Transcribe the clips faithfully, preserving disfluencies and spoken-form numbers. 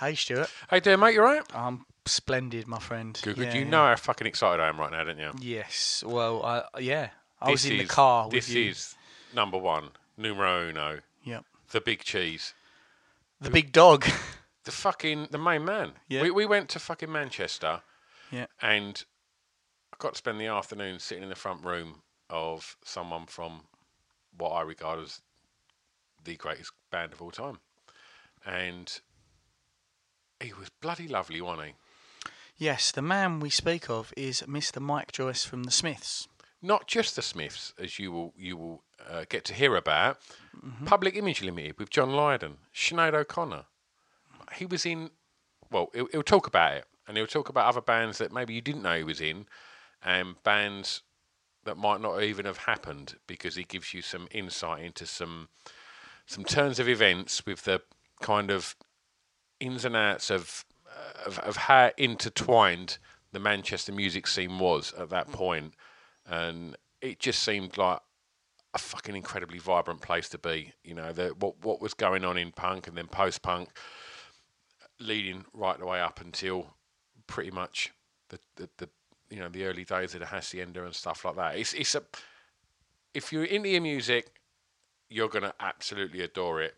Hey, Stuart. How you doing, mate? You all right? I'm splendid, my friend. Good, good. Yeah, you yeah. know how fucking excited I am right now, don't you? Yes. Well, I, yeah. I this was in is, the car with this you. This is number one, numero uno. Yep. The big cheese. The, the big dog. The fucking, the main man. Yeah. We, we went to fucking Manchester. Yeah. And I got to spend the afternoon sitting in the front room of someone from what I regard as the greatest band of all time. And he was bloody lovely, wasn't he? Yes, the man we speak of is Mister Mike Joyce from The Smiths. Not just The Smiths, as you will you will uh, get to hear about. Mm-hmm. Public Image Limited with John Lydon, Sinead O'Connor. He was in... Well, he'll, he'll talk about it, and he'll talk about other bands that maybe you didn't know he was in, and bands that might not even have happened, because he gives you some insight into some some turns of events with the kind of... ins and outs of, uh, of of how intertwined the Manchester music scene was at that point. And it just seemed like a fucking incredibly vibrant place to be. You know, the, what, what was going on in punk and then post-punk, leading right the way up until pretty much the, the, the you know the early days of the Hacienda and stuff like that. It's it's a if you're into your music, you're gonna absolutely adore it,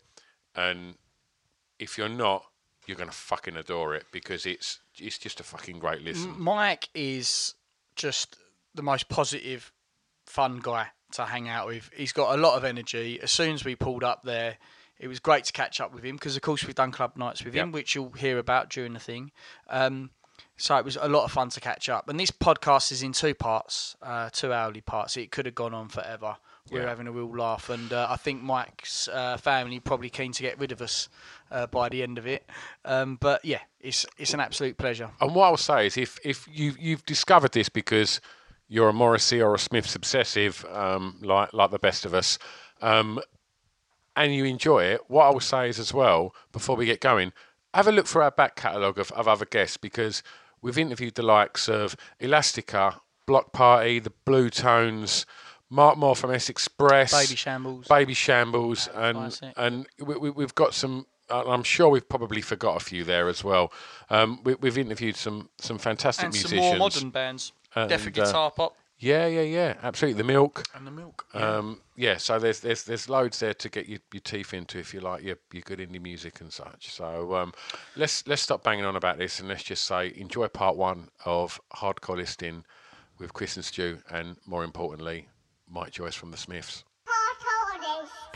and if you're not, you're going to fucking adore it, because it's it's just a fucking great listen. Mike is just the most positive, fun guy to hang out with. He's got a lot of energy. As soon as we pulled up there, it was great to catch up with him, because, of course, we've done club nights with yep. him, which you'll hear about during the thing. Um, so it was a lot of fun to catch up. And this podcast is in two parts, uh, two hourly parts. It could have gone on forever. We were yeah. having a real laugh, and uh, I think Mike's uh, family probably keen to get rid of us uh, by the end of it. Um, but yeah, it's it's an absolute pleasure. And what I'll say is, if if you you've discovered this because you're a Morrissey or a Smiths obsessive, um, like like the best of us, um, and you enjoy it, what I will say is as well, before we get going, have a look for our back catalogue of, of other guests, because we've interviewed the likes of Elastica, Block Party, the Blue Tones, Mark Moore from S Express, Baby Shambles, Baby Shambles, yeah, and nice, and we, we, we've got some. I'm sure we've probably forgot a few there as well. Um, we, we've interviewed some some fantastic and musicians, some more modern bands, and, definitely uh, guitar pop. Yeah, yeah, yeah, absolutely. The Milk and the Milk. Yeah. Um, yeah, so there's there's there's loads there to get your, your teeth into if you like your your good indie music and such. So um, let's let's stop banging on about this, and let's just say enjoy part one of Hardcore Listing with Chris and Stu, and more importantly, Mike Joyce from The Smiths.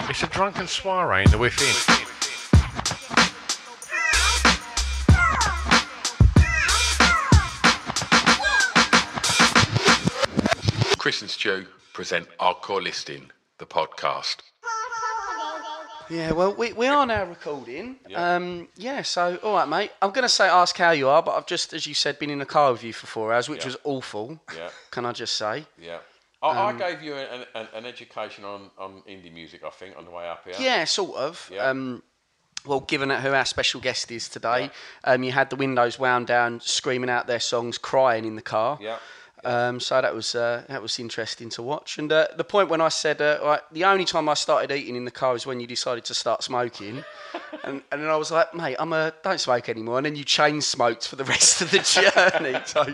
It's a drunken soiree in the within. Chris and Stu present Hardcore Listing, the podcast. Yeah, well, we we are now recording. Yeah. Um, yeah, so, all right, mate. I'm going to say ask how you are, but I've just, as you said, been in the car with you for four hours, which yeah. was awful. Yeah. Can I just say? Yeah. I, um, I gave you an, an, an education on, on indie music, I think, on the way up here. Yeah, sort of. Yeah. Um, well, given at who our special guest is today, yeah. um, you had the windows wound down, screaming out their songs, crying in the car. Yeah. yeah. Um, so that was uh, that was interesting to watch. And uh, the point when I said, uh, like, the only time I started eating in the car was when you decided to start smoking. And, and then I was like, mate, I'm a, don't smoke anymore. And then you chain smoked for the rest of the journey. So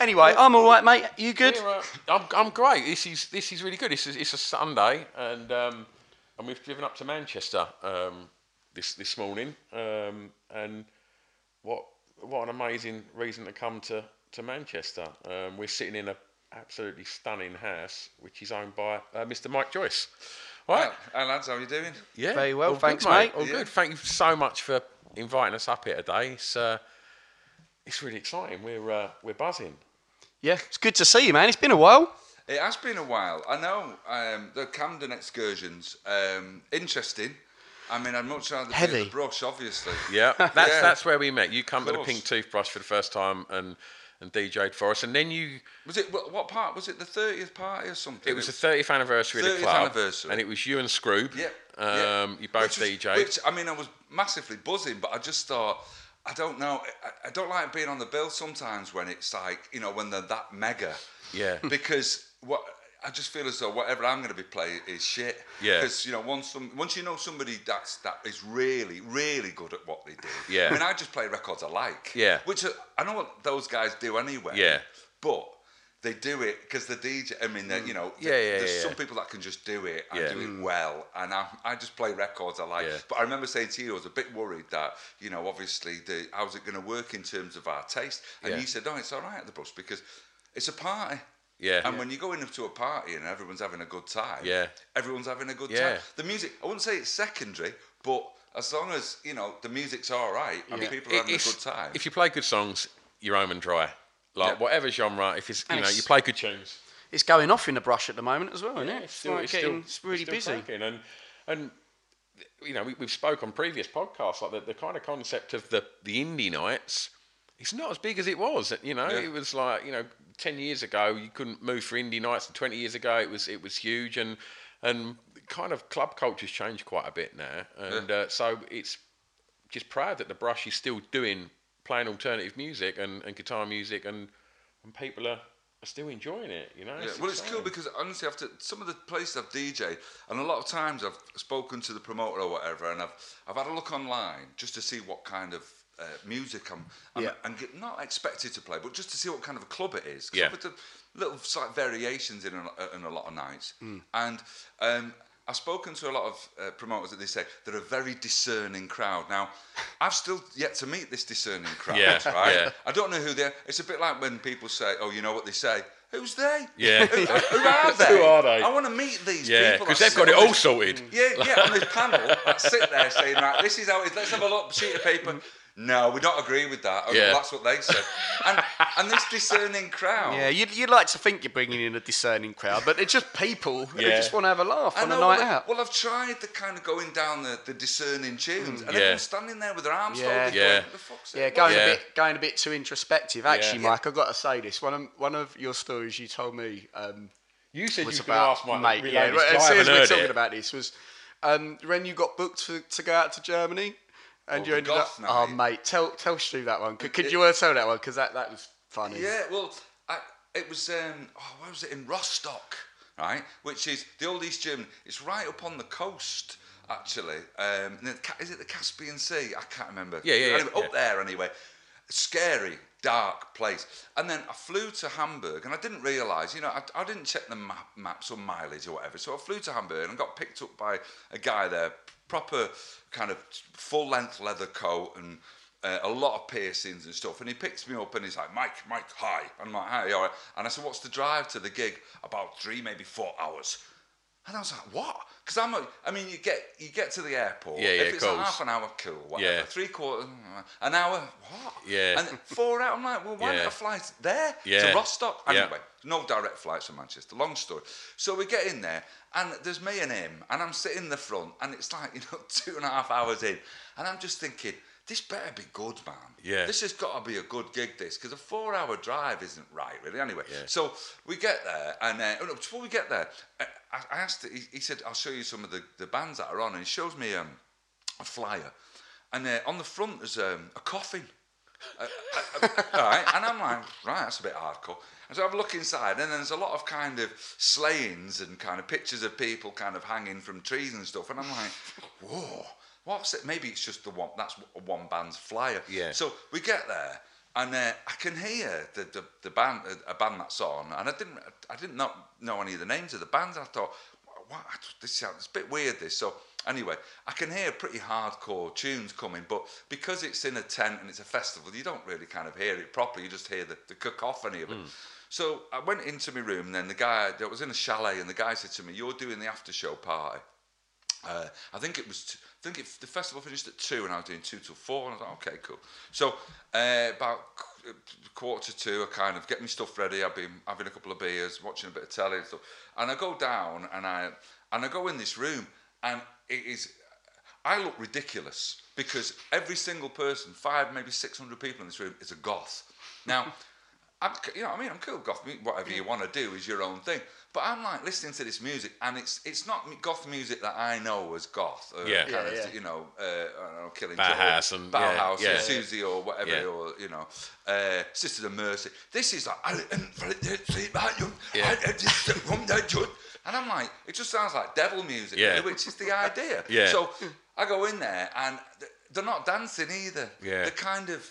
anyway, I'm all right, mate. You good? Yeah, right. I'm, I'm great. This is this is really good. It's a, it's a Sunday, and um, and we've driven up to Manchester um, this this morning. Um, and what what an amazing reason to come to to Manchester. Um, we're sitting in a absolutely stunning house, which is owned by uh, Mister Mike Joyce. Right. Hey, lads, how are you doing? Yeah. Very well, all thanks, good, mate. All yeah. good. Thank you so much for inviting us up here today. It's uh, it's really exciting. We're uh, we're buzzing. Yeah, it's good to see you, man. It's been a while. It has been a while. I know um, the Camden excursions. Um, interesting. I mean, I'd much rather be with the brush, obviously. Yeah, that's yeah. that's where we met. You come with a pink toothbrush for the first time, and. And D J'd for us, and then you was it what part was it the thirtieth party or something? It was the thirtieth anniversary of the club, anniversary. And it was you and Scroob. Yeah, um, yeah. You both which D J'd. Was, which, I mean, I was massively buzzing, but I just thought, I don't know, I, I don't like being on the bill sometimes when it's like, you know, when they're that mega. Yeah, because what I just feel as though whatever I'm going to be playing is shit. Yeah, because you know once some, once you know somebody that's that is really really good at what they do. Yeah, I mean, I just play records I like. Yeah, which are, I know what those guys do anyway. Yeah, but they do it because the D J. I mean, you know, yeah, yeah, there's yeah, some yeah. people that can just do it and yeah. do it well, and I I just play records I like. Yeah. But I remember saying to you, I was a bit worried that you know obviously the how's it going to work in terms of our taste, and yeah. you said, no, oh, it's all right at the bus because it's a party. Yeah. And yeah. when you go in to a party and everyone's having a good time, yeah. everyone's having a good yeah. time. The music, I wouldn't say it's secondary, but as long as, you know, the music's all right and yeah. people are having it's, a good time. If you play good songs, you're home and dry. Like, yeah. whatever genre, if it's, you and know, it's, you play good tunes. It's going off in the brush at the moment as well, yeah, isn't it? It's, still, like it's, getting, still, it's really it's still busy. And, and, you know, we, we've spoke on previous podcasts, like the, the kind of concept of the, the indie nights, it's not as big as it was, you know? Yeah. It was like, you know... Ten years ago, you couldn't move for indie nights. And twenty years ago, it was it was huge, and and kind of club culture's changed quite a bit now. And yeah. uh, so it's just proud that the Brush is still doing playing alternative music and, and guitar music, and and people are, are still enjoying it. You know, yeah. it's well, exciting. It's cool because honestly, after some of the places I've DJed, and a lot of times I've spoken to the promoter or whatever, and I've I've had a look online just to see what kind of Uh, music I'm, I'm, yeah. I'm not expected to play, but just to see what kind of a club it is. Yeah. I've had little slight variations in a, in a lot of nights. Mm. And um, I've spoken to a lot of uh, promoters that they say they're a very discerning crowd. Now, I've still yet to meet this discerning crowd, yeah. right? Yeah. I don't know who they are. It's a bit like when people say, oh, you know what they say? Who's they? Yeah. Who, who are they? Who are they? I want to meet these yeah, people. Because they've got it all this, sorted. Yeah, yeah, on this panel, I sit there saying, right, this is how it is. Let's have a look, sheet of paper. No, we don't agree with that. I mean, yeah. That's what they said. And, and this discerning crowd. Yeah, you'd, you'd like to think you're bringing in a discerning crowd, but they're just people yeah. who just want to have a laugh I on know, a night well, out. Well, I've tried the kind of going down the, the discerning tunes, and yeah. everyone's standing there with their arms yeah. folded. Yeah, going, the fuck's yeah, going yeah. a bit, going a bit too introspective. Actually, yeah. Mike, I've got to say this. One of one of your stories you told me. Um, you said was you about, asked my mate. Yeah, as soon as we're talking it. about this, was um, when you got booked to, to go out to Germany. And oh, you ended up, oh mate, tell tell Stu that one. Could, could it, you tell that one because that, that was funny. Yeah, well, I, it was um, oh, where was it in Rostock, right? Which is the old East German. It's right up on the coast, actually. Um, and the, is it the Caspian Sea? I can't remember. Yeah, yeah, anyway, yeah. Up yeah. there anyway. Scary, dark place. And then I flew to Hamburg, and I didn't realise, you know, I, I didn't check the map, maps or mileage or whatever. So I flew to Hamburg and got picked up by a guy there. Proper kind of full-length leather coat and uh, a lot of piercings and stuff. And he picks me up and he's like, Mike, Mike, hi. And I'm like, hi, all right. And I said, what's the drive to the gig? About three, maybe four hours. And I was like, what? Because I'm like, I mean, you get you get to the airport. Yeah, yeah, if it's like half an hour, cool. Whatever. Yeah. Three quarters, an hour, what? Yeah. And four hours, I'm like, well, why yeah. not a flight there yeah. to Rostock? Anyway, yeah. no direct flights from Manchester. Long story. So we get in there, and there's me and him, and I'm sitting in the front, and it's like, you know, two and a half hours in, and I'm just thinking, this better be good, man. Yeah. This has got to be a good gig, this, because a four-hour drive isn't right, really. Anyway, yeah. So we get there, and uh, oh, no, before we get there, I, I asked, he, he said, I'll show you some of the, the bands that are on, and he shows me um, a flyer, and uh, on the front there's um, a coffin. uh, uh, uh, all right, and I'm like, right, that's a bit hardcore. And so I have a look inside, and then there's a lot of kind of slayings and kind of pictures of people kind of hanging from trees and stuff. And I'm like, whoa, what's it? Maybe it's just the one. That's one band's flyer. Yeah. So we get there, and uh, I can hear the the, the band, a band that's on, and I didn't, I didn't not know any of the names of the bands. I thought, what? This sounds, it's a bit weird, this. So. Anyway, I can hear pretty hardcore tunes coming, but because it's in a tent and it's a festival, you don't really kind of hear it properly. You just hear the, the cacophony of it. Mm. So I went into my room, and then the guy, I was in a chalet, and the guy said to me, you're doing the after-show party. Uh, I think it was, t- I think it, the festival finished at two, and I was doing two till four, and I was like, okay, cool. So uh, about qu- quarter to two, I kind of get my stuff ready. I've been having a couple of beers, watching a bit of telly and stuff. And I go down, and I and I go in this room, and it is, I look ridiculous because every single person, five, maybe six hundred people in this room, is a goth. Now, I'm, you know what I mean? I'm cool goth. I mean, whatever you want to do is your own thing. But I'm like listening to this music, and it's it's not goth music that I know as goth. Or yeah. Kind yeah, of, yeah. You know, uh, I don't know, Killing Bauhaus Joe, and Bauhaus yeah, yeah, and Siouxsie yeah. or whatever, yeah. or, you know, uh, Sisters of Mercy. This is like, yeah. And I'm like, it just sounds like devil music, yeah. which is the idea. Yeah. So I go in there, and they're not dancing either. Yeah. They're kind of,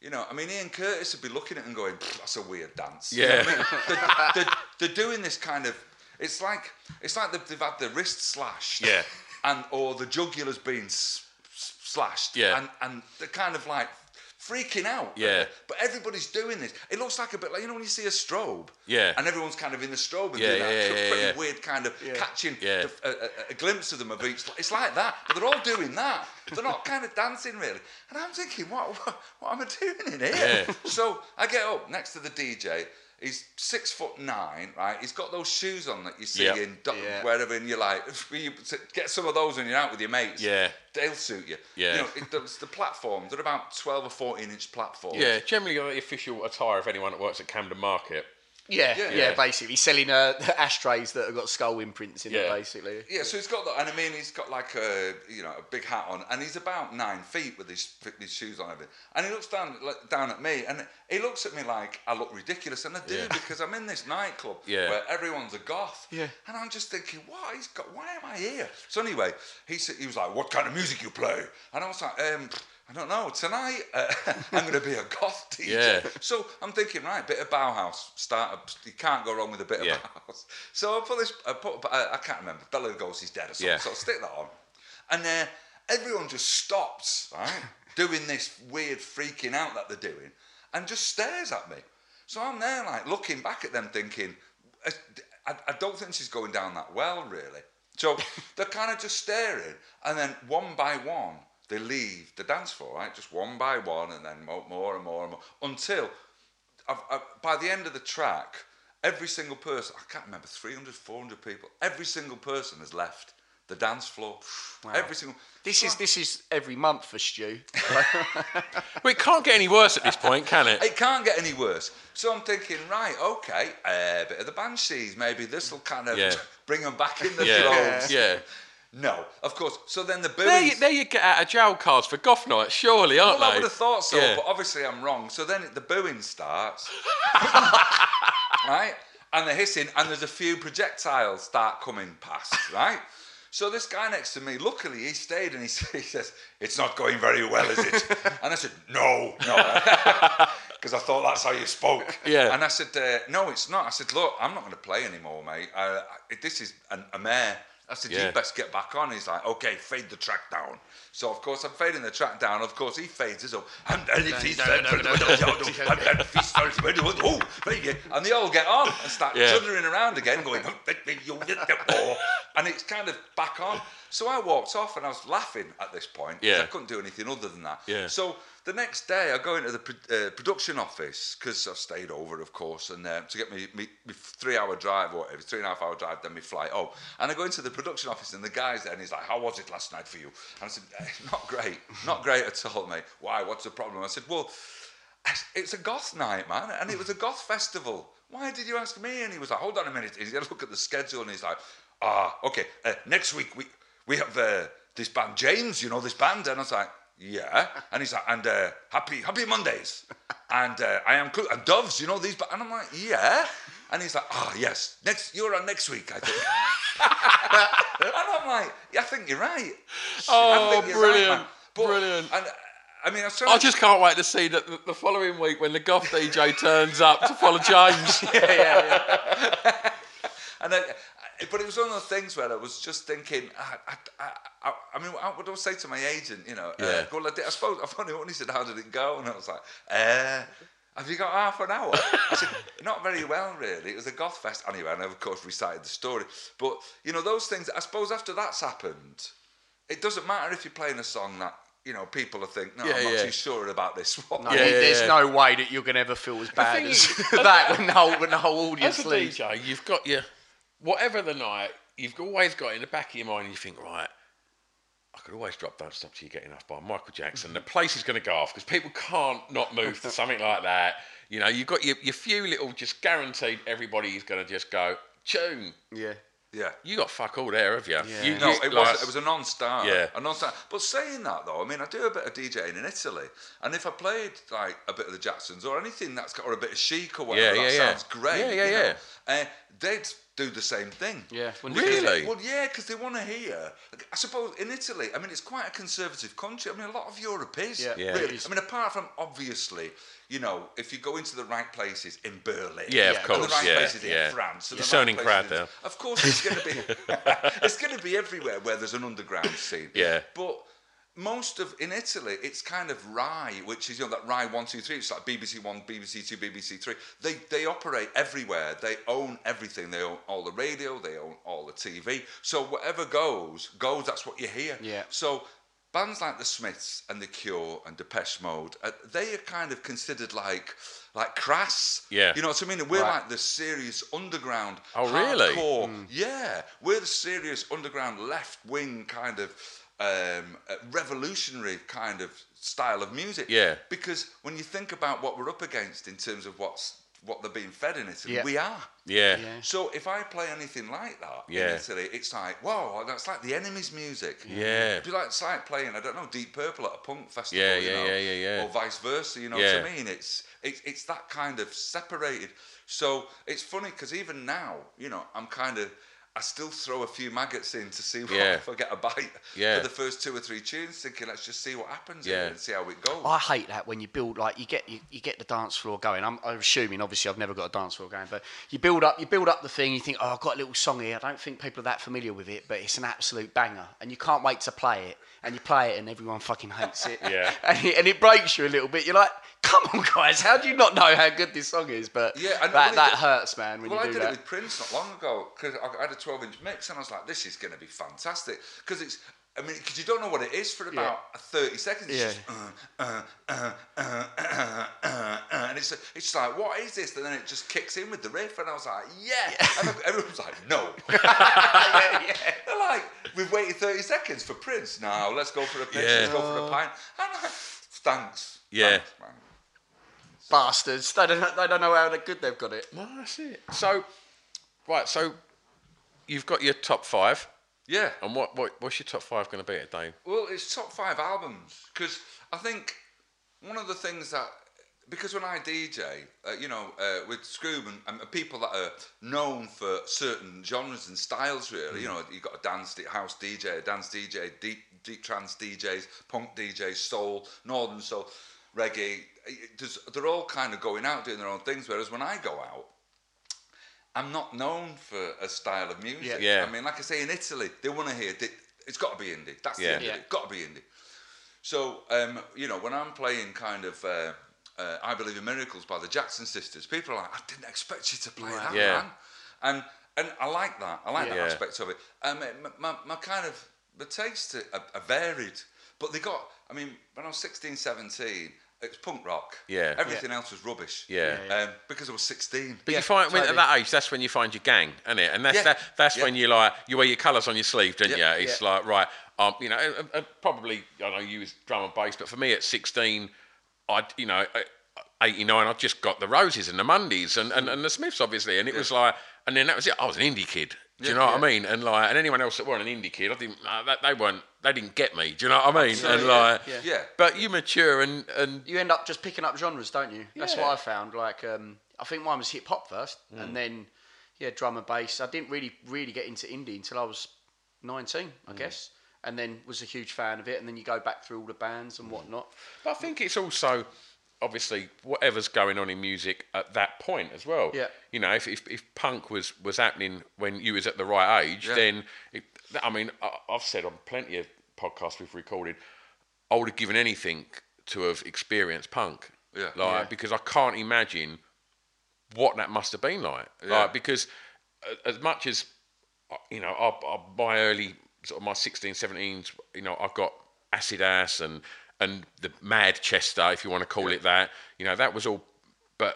you know, I mean, Ian Curtis would be looking at it and going, that's a weird dance. Yeah. You know what I mean? they're, they're, they're doing this kind of, it's like it's like they've had the wrist slashed. Yeah. And, or the jugular's been s- slashed. Yeah. And, and they're kind of like freaking out, yeah. Right? But everybody's doing this. It looks like a bit like, you know, when you see a strobe, yeah, and everyone's kind of in the strobe and yeah, doing that yeah, yeah, pretty yeah. weird kind of yeah. catching yeah. The, a, a, a glimpse of them of each. It's like that, but they're all doing that. They're not kind of dancing really. And I'm thinking, what, what, what am I doing in here? Yeah. So I get up next to the D J. He's six foot nine, right? He's got those shoes on that you see yep. in yeah. wherever, and you're like, you get some of those when you're out with your mates. Yeah, they'll suit you. Yeah, you know, it, the, the platforms are about twelve or fourteen inch platforms. Yeah, generally the official attire of anyone that works at Camden Market. Yeah, yeah, yeah. yeah basically selling uh, ashtrays that have got skull imprints in yeah. them, basically. Yeah, so he's got that, and I mean, he's got like a you know a big hat on, and he's about nine feet with his, his shoes on, everything. And he looks down like, down at me, and he looks at me like I look ridiculous, and I do yeah. because I'm in this nightclub yeah. where everyone's a goth, yeah. and I'm just thinking, what he's got? Why am I here? So anyway, he he was like, "What kind of music you play?" And I was like, um. I don't know, tonight uh, I'm going to be a goth D J. Yeah. So I'm thinking, right, bit of Bauhaus, start up, you can't go wrong with a bit yeah. of Bauhaus. So I put this, I, put, I, I can't remember, Bella Goes Is Dead or something, yeah. so I'll stick that on. And uh, everyone just stops, right, doing this weird freaking out that they're doing, and just stares at me. So I'm there, like, looking back at them thinking, I, I, I don't think she's going down that well, really. So they're kind of just staring, and then one by one, they leave the dance floor, right? Just one by one, and then more and more and more, until I've, I've, by the end of the track, every single person, I can't remember, three hundred, four hundred people, every single person has left the dance floor. Wow. Every single... This is, this is every month for Stu. Well, it can't get any worse at this point, can it? It can't get any worse. So I'm thinking, right, okay, a bit of the Banshees, maybe this will kind of yeah. bring them back in the yeah. thrones. Yeah, yeah. No, of course. So then the Boobies... There you, there you get out of jail cards for goth night, surely, aren't well, they? I would have thought so, yeah. but obviously I'm wrong. So then the booing starts, right? And the hissing, and there's a few projectiles start coming past, right? So this guy next to me, luckily he stayed, and he, he says, "It's not going very well, is it?" And I said, "No, no." Because I thought that's how you spoke. Yeah. And I said, uh, "No, it's not." I said, "Look, I'm not going to play anymore, mate. I, I, this is an, a mare." I said, yeah. "You best get back on." He's like, "Okay, fade the track down." So, of course, I'm fading the track down. Of course, he fades us up. And they all get on and start yeah. juddering around again, going, and it's kind of back on. So I walked off and I was laughing at this point. Yeah. I couldn't do anything other than that. Yeah. So the next day I go into the pro- uh, production office, because I've stayed over, of course, and uh, to get me, me, me three-hour drive or whatever, three and a half hour drive, then me flight home. And I go into the production office and the guy's there and he's like, how was it last night for you? And I said, eh, not great, not great at all, mate. Why, what's the problem? I said, well, it's a goth night, man, and it was a goth festival. Why did you ask me? And he was like, hold on a minute. He's going to look at the schedule and he's like, ah, okay, uh, next week we we have uh, this band, James, you know this band? And I was like, yeah. And he's like, and uh, happy happy Mondays. And uh, I am Clu- and Doves, you know these ba-? And I'm like, yeah. And he's like, ah, oh, yes, next you're on next week, I think. And I'm like, yeah, I think you're right. Oh, I think you're brilliant, right, man. But, brilliant. And, I mean, I, was I just to... can't wait to see that the following week when the goth D J turns up to follow James. yeah, yeah, yeah. And I, I, but it was one of those things where I was just thinking, I, I, I, I mean, I would always say to my agent, you know, yeah. uh, well, I, did, I suppose, I phoned him up and he said, how did it go? And I was like, uh, have you got half an hour? I said, not very well, really. It was a goth fest. Anyway, and I, of course, recited the story. But, you know, those things, I suppose after that's happened, it doesn't matter if you're playing a song that, you know, people will think, no, yeah, I'm not yeah. too sure about this one. No, yeah, yeah, there's yeah. no way that you're going to ever feel as bad as you, that when the whole, when the whole audience as a leaves. D J, you've got your, whatever the night, you've always got in the back of your mind, you think, right, I could always drop Don't Stop Till You Get Enough by Michael Jackson. The place is going to go off because people can't not move to something like that. You know, you've got your, your few little, just guaranteed everybody is going to just go, tune. Yeah. Yeah, you got fuck all there, have you? Yeah. you no, it was it was a non-starter. Yeah. a non-starter. But saying that though, I mean, I do a bit of DJing in Italy, and if I played like a bit of the Jacksons or anything that's got or a bit of Chic or whatever, yeah, yeah, that yeah. sounds great. Yeah, yeah, you yeah. know, uh, they'd do the same thing. Yeah, really? Well, yeah, because they want to hear. I suppose in Italy, I mean, it's quite a conservative country. I mean, a lot of Europe is. Yeah, yeah. Really. I mean, apart from obviously. You know, if you go into the right places in Berlin, yeah, of course, and the right yeah, places in yeah. France, and the right places crowd in, there. Of course, it's going to be, it's going to be everywhere where there's an underground scene. Yeah, but most of in Italy, it's kind of Rai, which is you know that Rai one two three. It's like B B C One, B B C Two, B B C Three. They they operate everywhere. They own everything. They own all the radio. They own all the T V. So whatever goes goes. That's what you hear. Yeah. So. Bands like The Smiths and The Cure and Depeche Mode, uh, they are kind of considered like like crass. Yeah. You know what I mean? And we're right. like the serious underground. Oh, really? Mm. Yeah. We're the serious underground left-wing kind of um, uh, revolutionary kind of style of music. Yeah. Because when you think about what we're up against in terms of what's what they're being fed in Italy, yeah. we are. Yeah. yeah. So if I play anything like that yeah. in Italy, it's like, whoa, that's like the enemy's music. Yeah. It'd be like, it's like playing, I don't know, Deep Purple at a punk festival, yeah, yeah, you know, yeah, yeah, yeah. or vice versa, you know yeah. what I mean? It's, it's it's that kind of separated. So it's funny because even now, you know, I'm kind of, I still throw a few maggots in to see what, yeah. if I get a bite yeah. for the first two or three tunes, thinking let's just see what happens yeah. here and see how it goes. I hate that when you build like you get you, you get the dance floor going. I'm, I'm assuming obviously I've never got a dance floor going, but you build up you build up the thing. You think oh I've got a little song here. I don't think people are that familiar with it, but it's an absolute banger, and you can't wait to play it. And you play it, and everyone fucking hates it. yeah, and it, and it breaks you a little bit. You're like. Come on, guys! How do you not know how good this song is? But yeah, that, really that hurts, man. When well, you do I did that. It with Prince not long ago because I had a twelve-inch mix, and I was like, "This is going to be fantastic." Because it's—I mean, because you don't know what it is for about yeah. thirty seconds. It's yeah. just, uh, uh, uh, uh, uh, uh, and it's—it's it's like, what is this? And then it just kicks in with the riff, and I was like, "Yeah!" yeah. And everyone's like, "No!" yeah, yeah. They're like, "We've waited thirty seconds for Prince. Now let's go for a pitch. Yeah. Let's go for a pint." And I'm like, thanks. Yeah. Thanks, man. Bastards! They don't. They don't know how good they've got it. No, that's it. So, right. So, you've got your top five. Yeah. And what, what what's your top five going to be today? Well, it's top five albums because I think one of the things that because when I D J, uh, you know, uh, with Scroob and, and people that are known for certain genres and styles, really, mm. you know, you have got a dance house D J, a dance D J, deep deep trance D Js, punk D Js, soul, northern soul, reggae. Does, they're all kind of going out doing their own things, whereas when I go out, I'm not known for a style of music. Yeah. Yeah. I mean, like I say, in Italy, they want to hear, they, it's got to be indie. That's yeah. the end yeah. of it. It's got to be indie. So, um, you know, when I'm playing kind of uh, uh, I Believe in Miracles by the Jackson Sisters, people are like, I didn't expect you to play right. that, yeah. man. And, and I like that. I like yeah. that aspect of it. Um, my, my, my kind of the tastes are, are varied. But they got, I mean, when I was sixteen, seventeen, it's punk rock. Yeah. Everything yeah. else was rubbish. Yeah. yeah, yeah. Um, because I was sixteen. But yeah, you find totally. when at that age, that's when you find your gang, isn't it? And that's yeah. that, that's yeah. when you like you wear your colours on your sleeve, don't yeah. you? It's yeah. like right, um, you know, and, and probably I know you was drum and bass, but for me at sixteen, I you know, eighty-nine, I just got the Roses and the Mondays and, and, and the Smiths obviously, and it yeah. was like, and then that was it. I was an indie kid. Do you know yeah, what yeah. I mean? And like, and anyone else that weren't an indie kid, I didn't. Uh, that, they weren't. They didn't get me. Do you know what I mean? Absolutely, and yeah, like, yeah. yeah. But you mature and and you end up just picking up genres, don't you? Yeah. That's what I found. Like, um, I think mine was hip hop first, mm. and then yeah, drum and bass. I didn't really really get into indie until I was nineteen, I mm. guess, and then was a huge fan of it. And then you go back through all the bands and whatnot. But I think it's also obviously whatever's going on in music at that point as well. Yeah. You know, if if, if punk was, was happening when you was at the right age, yeah. then, it, I mean, I, I've said on plenty of podcasts we've recorded, I would have given anything to have experienced punk. Yeah. Like, yeah. because I can't imagine what that must have been like. Yeah. Like, because as much as, you know, I, I, my early, sort of my sixteen, seventeens, you know, I've got Acid Ass and, and the Mad Chester, if you want to call yeah. it that, you know, that was all, but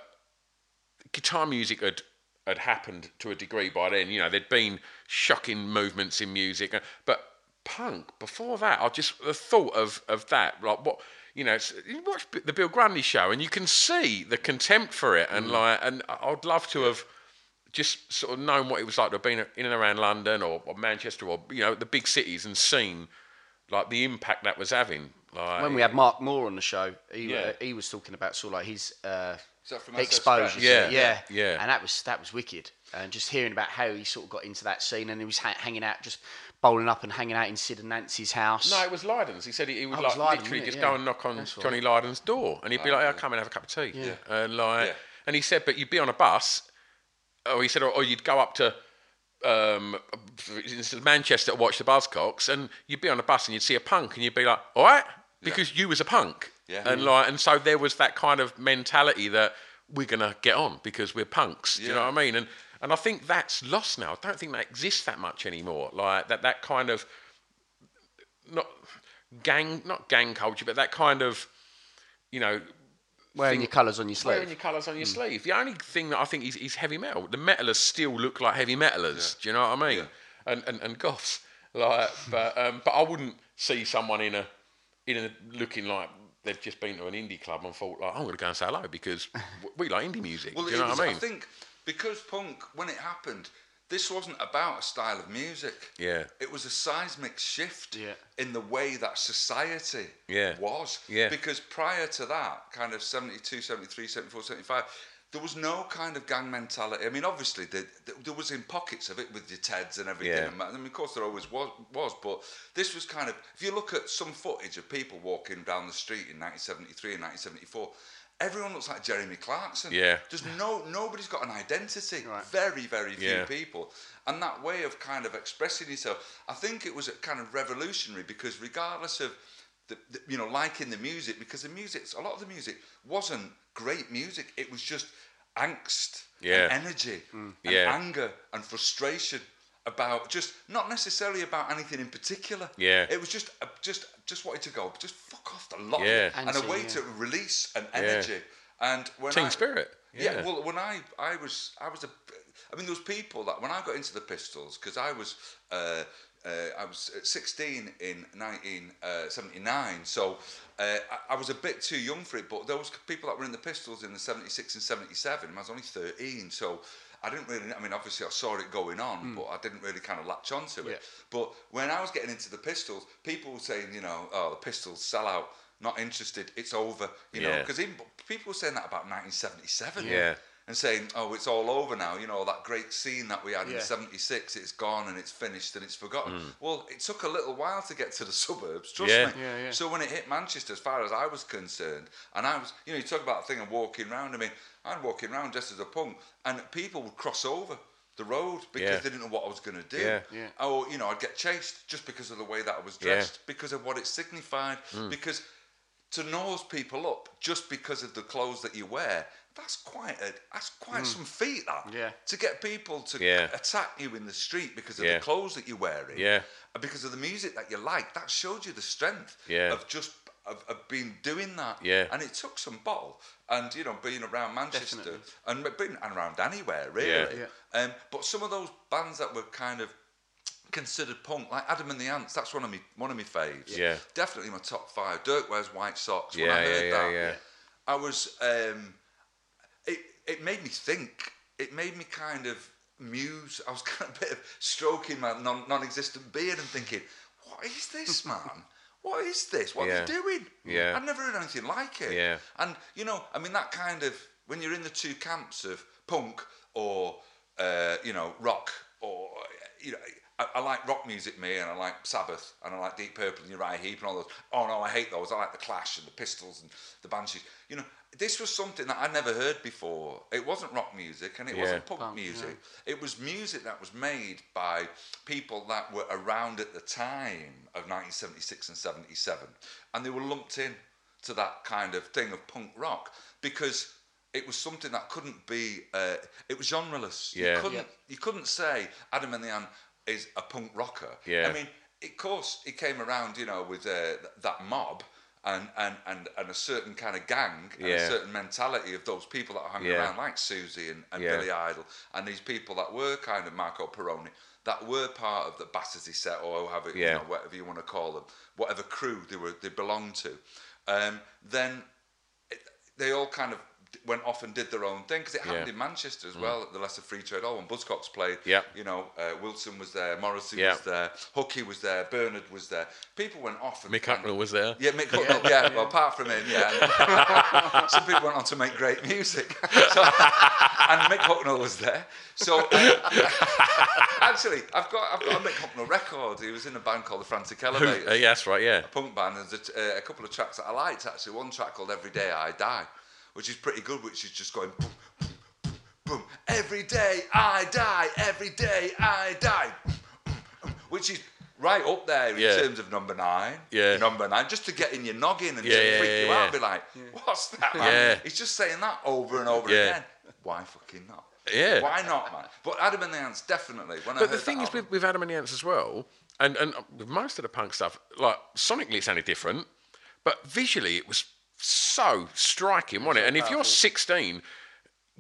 guitar music had, had happened to a degree by then, you know, there'd been shocking movements in music, but punk, before that, I just, the thought of, of that, like what, you know, it's, you watch the Bill Grundy show and you can see the contempt for it, and mm. like, and I'd love to have just sort of known what it was like to have been in and around London or, or Manchester or, you know, the big cities and seen like the impact that was having. Like, when we had Mark Moore on the show, he, yeah. uh, he was talking about sort of like his uh, exposure, yeah. yeah, yeah, and that was that was wicked. And just hearing about how he sort of got into that scene, and he was ha hanging out, just bowling up and hanging out in Sid and Nancy's house. No, it was Lydon's. He said he, he would oh, like Lydon, literally just yeah. go and knock on That's Johnny right. Lydon's door, and he'd be oh, like, "I'll oh, yeah. come and have a cup of tea," yeah. and like, yeah. and he said, "But you'd be on a bus," or he said, or, or you'd go up to. Um, Manchester to watch the Buzzcocks, and you'd be on a bus and you'd see a punk and you'd be like, all right, because yeah. you was a punk, yeah. and like, and so there was that kind of mentality that we're gonna get on because we're punks. Do yeah. you know what I mean? And and I think that's lost now. I don't think that exists that much anymore. Like that that kind of not gang, not gang culture, but that kind of, you know. Wearing thing, your colours on your sleeve. Wearing your colours on your mm. sleeve. The only thing that I think is, is heavy metal. The metalers still look like heavy metalers. Yeah. Do you know what I mean? Yeah. And, and and goths. Like, but um, but I wouldn't see someone in a in a looking like they've just been to an indie club and thought like, I'm going to go and say hello because we like indie music. Well, do you know was, what I mean? I think because punk, when it happened, this wasn't about a style of music. Yeah. It was a seismic shift yeah. in the way that society yeah. was. Yeah. Because prior to that, kind of seventy-two, seventy-three, seventy-four, seventy-five, there was no kind of gang mentality. I mean, obviously, there, there was in pockets of it with your Teds and everything. Yeah. And, I mean, of course, there always was, was, but this was kind of... If you look at some footage of people walking down the street in nineteen seventy-three and nineteen seventy-four... Everyone looks like Jeremy Clarkson. Yeah. There's no, nobody's got an identity. Right. Very, very few yeah. people. And that way of kind of expressing yourself, I think it was a kind of revolutionary because regardless of, the, the, you know, liking the music, because the music, a lot of the music wasn't great music. It was just angst yeah. and energy mm. and yeah. anger and frustration about just, not necessarily about anything in particular. Yeah. It was just, uh, just, just wanted to go, just fuck off the lot. Yeah. And a way yeah. to release an energy. Yeah. And when Team I, spirit. Yeah. yeah. Well, when I, I was, I was a, I mean, there was people that, when I got into the Pistols, because I was, uh, uh, I was sixteen in nineteen seventy-nine, so uh, I, I was a bit too young for it, but there was people that were in the Pistols in the seventy-six and seventy-seven, and I was only thirteen, so I didn't really, I mean, obviously I saw it going on, mm. but I didn't really kind of latch onto it. Yeah. But when I was getting into the Pistols, people were saying, you know, oh, the Pistols sell out, not interested, it's over, you yeah. know, because even people were saying that about nineteen seventy-seven. Yeah. And saying, oh, it's all over now, you know, that great scene that we had yeah. in seventy-six, it's gone and it's finished and it's forgotten. Mm. Well, it took a little while to get to the suburbs, trust yeah. me. Yeah, yeah. So when it hit Manchester, as far as I was concerned, and I was, you know, you talk about the thing of walking around, I mean, I'm walking around just as a punk, and people would cross over the road because yeah. they didn't know what I was going to do. Yeah. Yeah. Or, you know, I'd get chased just because of the way that I was dressed, yeah. because of what it signified, mm. because... to nose people up just because of the clothes that you wear, that's quite a, that's quite mm. some feat, that. Yeah. To get people to yeah. attack you in the street because of yeah. the clothes that you're wearing, yeah. because of the music that you like, that showed you the strength yeah. of just of, of been doing that. Yeah. And it took some bottle and, you know, being around Manchester Definitely. and being around anywhere, really. Yeah. Yeah. Um, but some of those bands that were kind of considered punk, like Adam and the Ants, that's one of me one of my faves. Yeah. Definitely my top five. Dirk Wears White Socks. Yeah, when I heard yeah, that, yeah, yeah. I was um it it made me think. It made me kind of muse. I was kind of a bit of stroking my non non existent beard and thinking, what is this, man? What is this? What yeah. are they doing? Yeah. I've never heard anything like it. Yeah. And you know, I mean that kind of when you're in the two camps of punk or uh, you know, rock or you know I, I like rock music, me, and I like Sabbath, and I like Deep Purple and Uriah Heep and all those. Oh, no, I hate those. I like the Clash and the Pistols and the Banshees. You know, this was something that I never heard before. It wasn't rock music, and it yeah. wasn't punk, punk music. Yeah. It was music that was made by people that were around at the time of nineteen seventy-six and seventy-seven, and they were lumped in to that kind of thing of punk rock because it was something that couldn't be... Uh, it was genreless. Yeah. You couldn't, yeah. you couldn't say Adam and the Ant is a punk rocker. Yeah. I mean, of course, he came around, you know, with uh, th that mob and, and, and, and a certain kind of gang and yeah. a certain mentality of those people that are hanging yeah. around, like Siouxsie and, and yeah. Billy Idol, and these people that were kind of Marco Peroni, that were part of the Battersea set or however, yeah. you know, whatever you want to call them, whatever crew they were they belonged to. Um, then it, they all kind of went off and did their own thing because it happened yeah. in Manchester as well mm. at the Leicester Free Trade Hall when Buzzcocks played. Yeah. You know, uh, Wilson was there, Morrissey yeah. was there, Hookie was there, Bernard was there. People went off. And Mick Hucknall was there. Yeah, Mick Hucknall, yeah, yeah, well, apart from him, yeah. Some people went on to make great music. So, and Mick Hucknall was there. So, uh, actually, I've got, I've got a Mick Hucknall record. He was in a band called the Frantic Elevators. Uh, yeah, that's right, yeah. A punk band. And there's a, uh, a couple of tracks that I liked, actually. One track called Every Day I Die, which is pretty good, which is just going boom, boom, boom, boom. Every day I die, every day I die. Which is right up there in yeah. terms of number nine. Yeah. Number nine, just to get in your noggin and yeah, just freak yeah, you yeah. out and be like, what's that, man? Yeah. He's just saying that over and over yeah. again. Why fucking not? Yeah. Why not, man? But Adam and the Ants, definitely. When but I the thing is album, with, with Adam and the Ants as well, and, and with most of the punk stuff, like sonically it sounded different, but visually it was so striking, wasn't it? And if you're sixteen,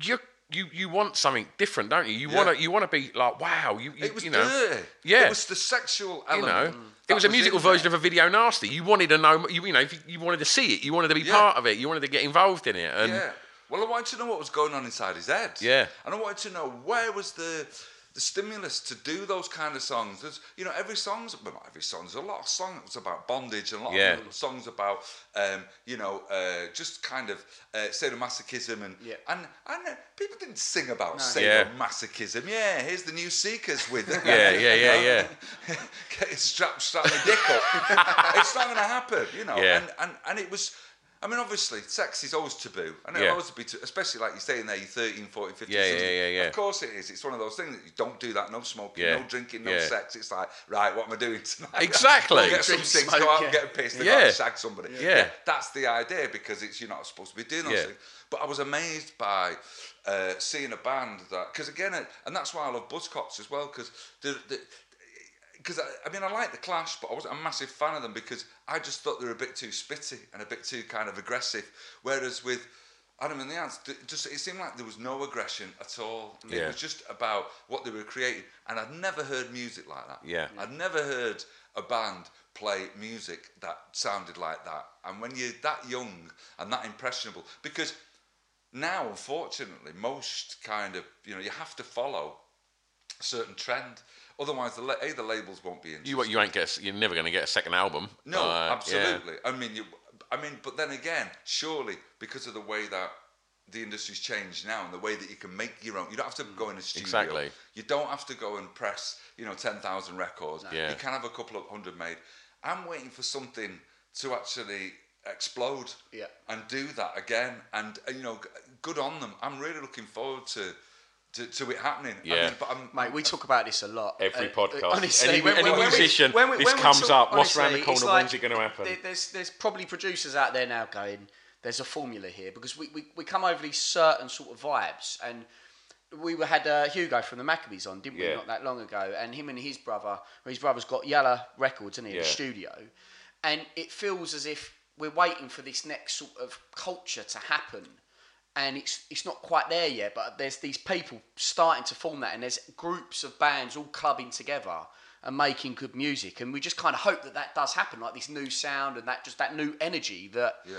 you you you want something different, don't you? You yeah. want to you want to be like, wow, you, you it was you know, dirty. Yeah, it was the sexual element. You know, it was a was musical version there. of a video nasty. You wanted to know, you you know, if you, you wanted to see it, you wanted to be yeah. part of it, you wanted to get involved in it. And yeah, well, I wanted to know what was going on inside his head. Yeah, and I wanted to know where was the the stimulus to do those kind of songs. There's, you know, every song's, well, not every song's, a lot of songs about bondage and a lot yeah. of songs about, um, you know, uh, just kind of uh, sadomasochism and, yeah. and and uh, people didn't sing about no. sadomasochism. Yeah. yeah, here's the new Seekers with it. yeah, yeah, yeah, know? yeah. Get his strap, strap my dick up. It's not going to happen, you know. Yeah. And, and, and it was, I mean, obviously, sex is always taboo. And it'll yeah. always be, taboo, especially like you're saying there, you're thirteen, fourteen, fifteen, yeah, sixteen. Yeah, yeah, yeah. Of course it is. It's one of those things that you don't do that, no smoking, yeah. no drinking, no yeah. sex. It's like, right, what am I doing tonight? Exactly. Get some things, go out yeah. and get pissed, they yeah. got to shag somebody. Yeah. yeah. That's the idea because it's you're not supposed to be doing those yeah. things. But I was amazed by uh, seeing a band that, because again, it, and that's why I love Buzzcocks as well, because the, the Because, I, I mean, I like The Clash, but I wasn't a massive fan of them because I just thought they were a bit too spitty and a bit too kind of aggressive. Whereas with Adam and the Ants, it, just, it seemed like there was no aggression at all. Yeah. It was just about what they were creating. And I'd never heard music like that. Yeah. I'd never heard a band play music that sounded like that. And when you're that young and that impressionable, because now, unfortunately, most kind of, you know, you have to follow a certain trend. Otherwise, the, a, the labels won't be interested. You, you ain't get. A, you're never going to get a second album. No, uh, absolutely. Yeah. I mean, you, I mean, but then again, surely because of the way that the industry's changed now and the way that you can make your own, you don't have to go in a studio. Exactly. You don't have to go and press, you know, ten thousand records. No. Yeah. You can have a couple of hundred made. I'm waiting for something to actually explode. Yeah. And do that again, and you know, good on them. I'm really looking forward to To, to it happening, yeah. I mean, but um, mate, we talk about this a lot. Every uh, podcast, honestly, any, when, any when musician, we, when we, this when comes talk, up. What's honestly, around the corner? Like, when's it going to happen? There's, there's probably producers out there now going, "There's a formula here," because we, we, we come over these certain sort of vibes, and we were, had uh, Hugo from the Maccabees on, didn't we? Yeah. Not that long ago, and him and his brother, well, his brother's got Yalla Records, isn't he, yeah. in the studio, and it feels as if we're waiting for this next sort of culture to happen. And it's it's not quite there yet, but there's these people starting to form that, and there's groups of bands all clubbing together and making good music, and we just kind of hope that that does happen, like this new sound and that just that new energy that yeah.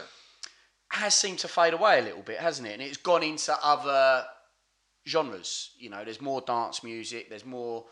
has seemed to fade away a little bit, hasn't it? And it's gone into other genres. You know, there's more dance music, there's more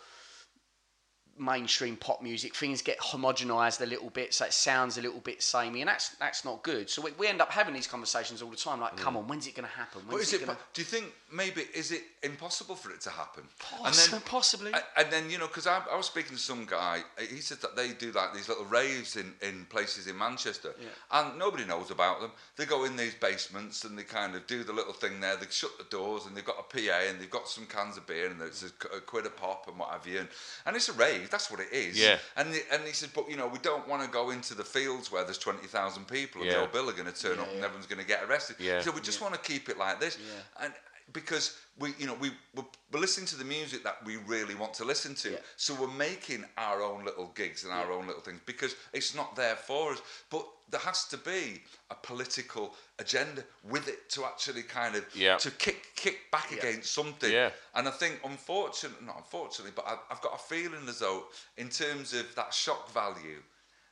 mainstream pop music. Things get homogenized a little bit, so it sounds a little bit samey, and that's that's not good. So we, we end up having these conversations all the time, like, come mm. on, when's it going to happen? When's but is it? it gonna... Do you think maybe is it impossible for it to happen? Possibly, and then, possibly. And then, you know, because I, I was speaking to some guy, he said that they do like these little raves in, in places in Manchester, yeah. and nobody knows about them. They go in these basements and they kind of do the little thing there. They shut the doors and they've got a P A and they've got some cans of beer and it's a, a quid a pop and what have you, and, and it's a rave. That's what it is. Yeah. And the, and he said, but you know, we don't want to go into the fields where there's twenty thousand people and yeah. Joe Bill are going to turn yeah, up yeah. and everyone's going to get arrested. Yeah. So we just yeah. want to keep it like this, yeah. and because we, you know, we we're, we're listening to the music that we really want to listen to. Yeah. So we're making our own little gigs and our yeah. own little things because it's not there for us. But there has to be a political agenda with it to actually kind of yeah. to kick kick back yeah. against something. Yeah. And I think, unfortunately, not unfortunately, but I, I've got a feeling as though, in terms of that shock value,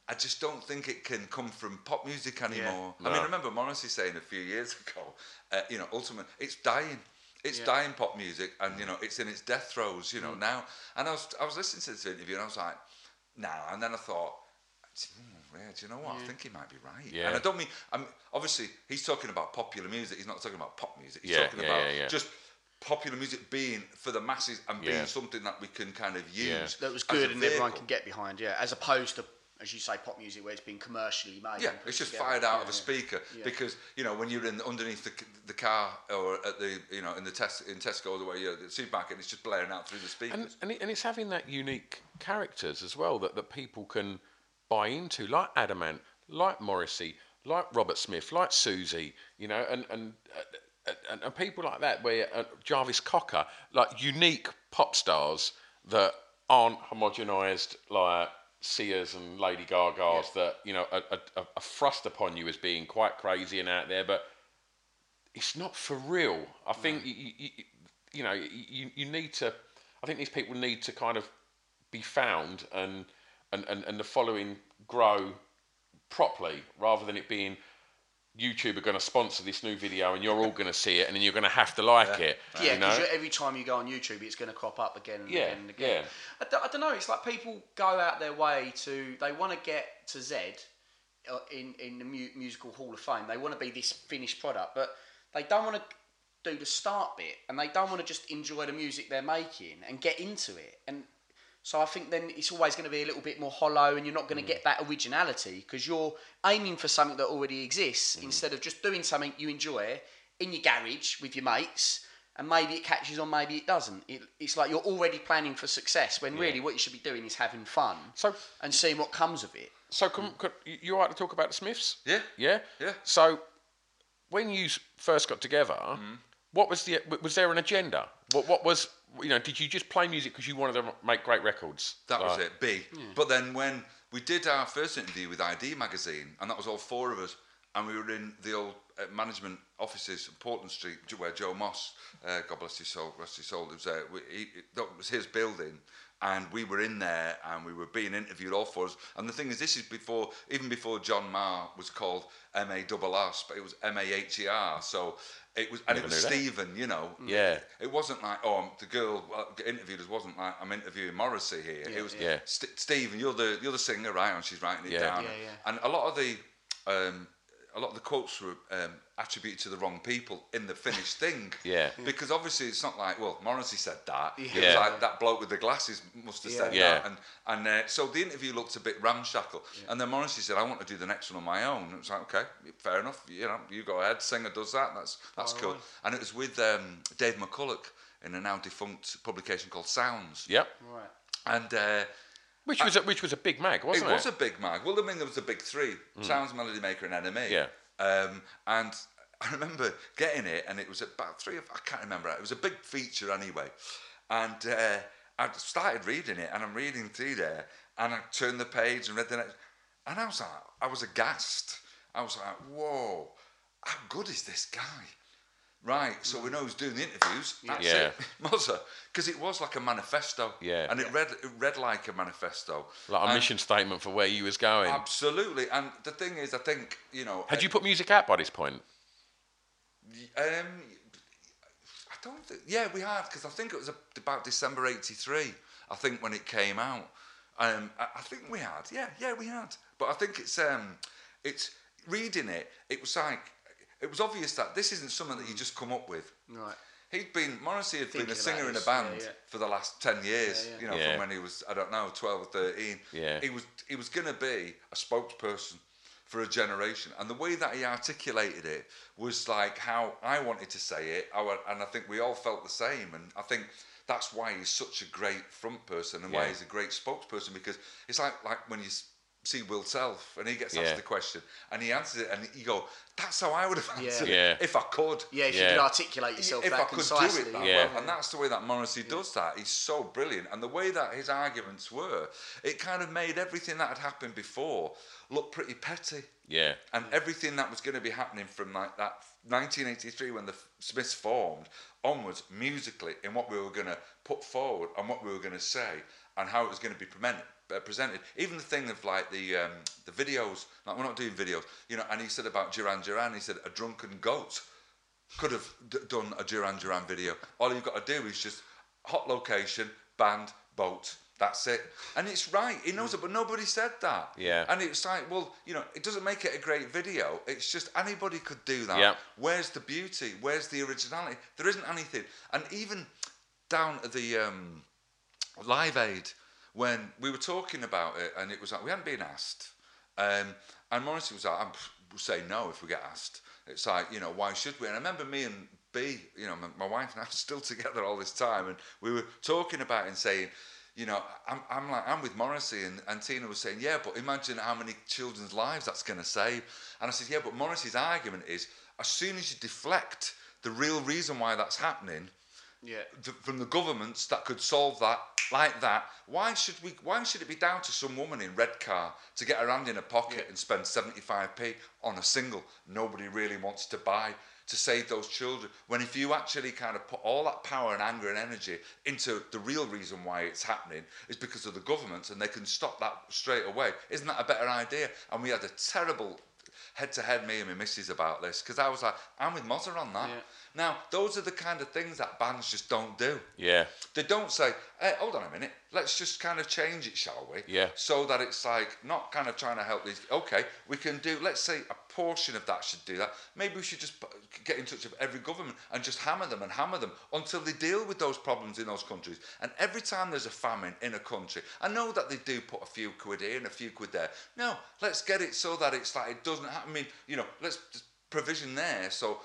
I just don't think it can come from pop music anymore. Yeah. No. I mean, I remember Morrissey saying a few years ago, uh, you know, ultimately, it's dying. It's yeah. dying, pop music, and, you know, it's in its death throes, you know, mm. now. And I was I was listening to this interview, and I was like, nah. And then I thought, mm, yeah, do you know what? Yeah. I think he might be right. Yeah. And I don't mean, I mean, obviously, he's talking about popular music. He's not talking about pop music. He's yeah, talking yeah, about yeah, yeah. just popular music being for the masses and yeah. being something that we can kind of use. Yeah. That was good and everyone can get behind, yeah, as opposed to, as you say, pop music where it's been commercially made. Yeah, it's just together. fired out yeah, of a speaker yeah. because, you know, when you're in underneath the, the car or at the, you know, in the tes- in Tesco, the way you're at the supermarket, it's just blaring out through the speakers. And, and, it, and it's having that unique characters as well that, that people can buy into, like Adam and, like Morrissey, like Robert Smith, like Siouxsie, you know, and and, and, and people like that, where uh, Jarvis Cocker, like unique pop stars that aren't homogenised like Sears and Lady Gaga's, yeah. that, you know, are, are, are thrust upon you as being quite crazy and out there, but it's not for real. I think no. you, you, you know you, you need to. I think these people need to kind of be found and and, and and the following grow properly, rather than it being YouTube are going to sponsor this new video and you're all going to see it and then you're going to have to like yeah. it. Yeah, because every time you go on YouTube, it's going to crop up again and yeah, again and again. Yeah. I, d- I don't know, it's like people go out their way to, they want to get to Z in, in the mu- musical Hall of Fame. They want to be this finished product, but they don't want to do the start bit and they don't want to just enjoy the music they're making and get into it. And so I think then it's always going to be a little bit more hollow and you're not going to mm. get that originality because you're aiming for something that already exists mm. instead of just doing something you enjoy in your garage with your mates and maybe it catches on, maybe it doesn't. It, it's like you're already planning for success when yeah. really what you should be doing is having fun so, and seeing what comes of it. So can, mm. could, you like to talk about the Smiths? Yeah. Yeah? Yeah. So when you first got together, mm. what was the was there an agenda? What what was... You know, did you just play music because you wanted to make great records? That like, was it, B. Yeah. But then when we did our first interview with I D Magazine, and that was all four of us, and we were in the old uh, management offices in Portland Street, where Joe Moss, uh, God bless his soul, rest his soul, it was, uh, we, he, that was his building, and we were in there, and we were being interviewed, all four of us. And the thing is, this is before, even before John Marr was called M A S S, but it was M A H E R, so... It was, and Never it was Stephen, that. You know. Yeah. It wasn't like, oh, the girl interviewed us wasn't like, I'm interviewing Morrissey here. Yeah, it was, yeah. St- Stephen, you're the you're the singer, right? And she's writing it yeah. down. Yeah, yeah. And a lot of the, um, a lot of the quotes were um, attributed to the wrong people in the finished thing. yeah. Because obviously it's not like, well, Morrissey said that. Yeah. It was like that bloke with the glasses must have yeah. said yeah. that. And and uh, so the interview looked a bit ramshackle. Yeah. And then Morrissey said, I want to do the next one on my own. And it was like, okay, fair enough. You know, you go ahead. Singer does that. That's that's All cool. Right. And it was with um, Dave McCulloch. in a now defunct publication called Sounds. Yep. Right. And uh, which was I, a, which was a big mag, wasn't it? It was a big mag. Well, I mean, there was a big three: mm. Sounds, Melody Maker, and N M E. Yeah. Um, and I remember getting it, and it was about three. Of, I can't remember. It was a big feature anyway, and uh, I started reading it, and I'm reading through there, and I turned the page and read the next, and I was like, I was aghast. I was like, whoa, how good is this guy? Right, so we know who's doing the interviews. That's yeah. it, Mozza. Because it was like a manifesto. Yeah. And it read it read like a manifesto. Like a and mission statement for where he was going. Absolutely. And the thing is, I think, you know... Had uh, you put music out by this point? Um, I don't think... Yeah, we had, because I think it was about December eighty-three, I think, when it came out. Um, I, I think we had. Yeah, yeah, we had. But I think it's... um, it's reading it, it was like... It was obvious that this isn't something that you just come up with. Right. He'd been, Morrissey had Thinking been a singer in a band yeah, yeah. for the last ten years, yeah, yeah. you know, yeah. from when he was, I don't know, twelve or thirteen. Yeah. He was, he was going to be a spokesperson for a generation. And the way that he articulated it was like how I wanted to say it. I, and I think we all felt the same. And I think that's why he's such a great front person and yeah. why he's a great spokesperson, because it's like, like when you... see Will Self, and he gets yeah. asked the question, and he answers it, and you go, "That's how I would have answered yeah. it if I could." Yeah, if yeah. you could articulate yourself if that I could concisely. Do it that yeah. well. And that's the way that Morrissey yeah. does that. He's so brilliant, and the way that his arguments were, it kind of made everything that had happened before look pretty petty. Yeah, and everything that was going to be happening from like that nineteen eighty-three when the Smiths formed onwards musically, and what we were going to put forward, and what we were going to say, and how it was going to be presented. Uh, presented even the thing of like the um, the videos, like we're not doing videos, you know. And he said about Duran Duran, he said a drunken goat could have d done a Duran Duran video. All you've got to do is just hot location, band, boat. That's it. And it's right. He knows it, but nobody said that. Yeah. And it's like, well, you know, it doesn't make it a great video. It's just anybody could do that. Yeah. Where's the beauty? Where's the originality? There isn't anything. And even down at the um, Live Aid. When we were talking about it, and it was like, we hadn't been asked. Um, and Morrissey was like, we'll say no if we get asked. It's like, you know, why should we? And I remember me and B, you know, my, my wife and I were still together all this time, and we were talking about it and saying, you know, I'm, I'm like, I'm with Morrissey, and, and Tina was saying, yeah, but imagine how many children's lives that's going to save. And I said, yeah, but Morrissey's argument is, as soon as you deflect the real reason why that's happening, yeah, th from the governments that could solve that like that, why should we? Why should it be down to some woman in Redcar to get her hand in a pocket yeah. and spend seventy-five p on a single nobody really wants to buy to save those children? When if you actually kind of put all that power and anger and energy into the real reason why it's happening is because of the government, and they can stop that straight away. Isn't that a better idea? And we had a terrible head-to-head, -head, me and my missus, about this, because I was like, I'm with Mozza on that. Yeah. Now, those are the kind of things that bands just don't do. Yeah. They don't say, hey, hold on a minute, let's just kind of change it, shall we? Yeah. So that it's like, not kind of trying to help these, okay, we can do, let's say a portion of that should do that. Maybe we should just get in touch with every government and just hammer them and hammer them until they deal with those problems in those countries. And every time there's a famine in a country, I know that they do put a few quid here and a few quid there. No, let's get it so that it's like, it doesn't happen. I mean, you know, let's just provision there so...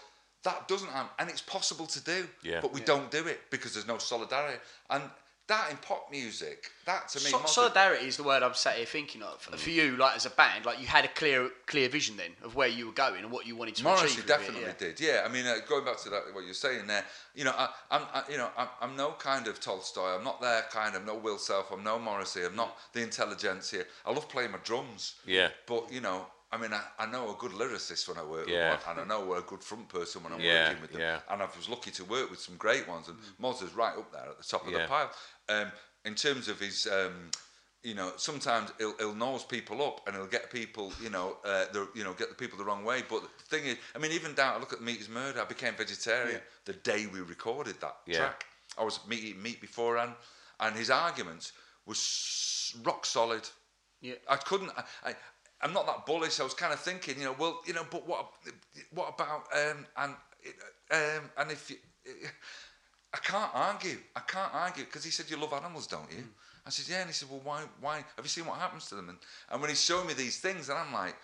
That doesn't happen, and it's possible to do, yeah. but we yeah. don't do it because there's no solidarity. And that in pop music, that to me... So, solidarity is the word I'm sat here thinking of. Mm. For you, like as a band, like you had a clear clear vision then of where you were going and what you wanted to Morrissey achieve. Morrissey definitely it, yeah. did, yeah. I mean, uh, going back to that, what you're saying there, you know, I, I'm, I, you know I'm, I'm no kind of Tolstoy. I'm not their kind. I'm no Will Self. I'm no Morrissey. I'm not the intelligentsia. I love playing my drums. Yeah. But, you know... I mean, I, I know a good lyricist when I work yeah. with one, and I know a good front person when I'm yeah, working with them. Yeah. And I was lucky to work with some great ones, and Mozza's right up there at the top of yeah. the pile. Um, in terms of his, um, you know, sometimes he'll, he'll nose people up, and he'll get people, you know, uh, the, you know, get the people the wrong way. But the thing is, I mean, even down, I look at Meat is Murder, I became vegetarian yeah. the day we recorded that yeah. track. I was meat, eating meat beforehand, and his arguments was rock solid. Yeah. I couldn't... I, I, I'm not that bullish. I was kind of thinking, you know, well, you know, but what, what about, um, and, um, and if you, I can't argue, I can't argue, because he said, you love animals, don't you? Mm. I said, yeah, and he said, well, why, why, have you seen what happens to them? And, and when he's showing me these things, and I'm like,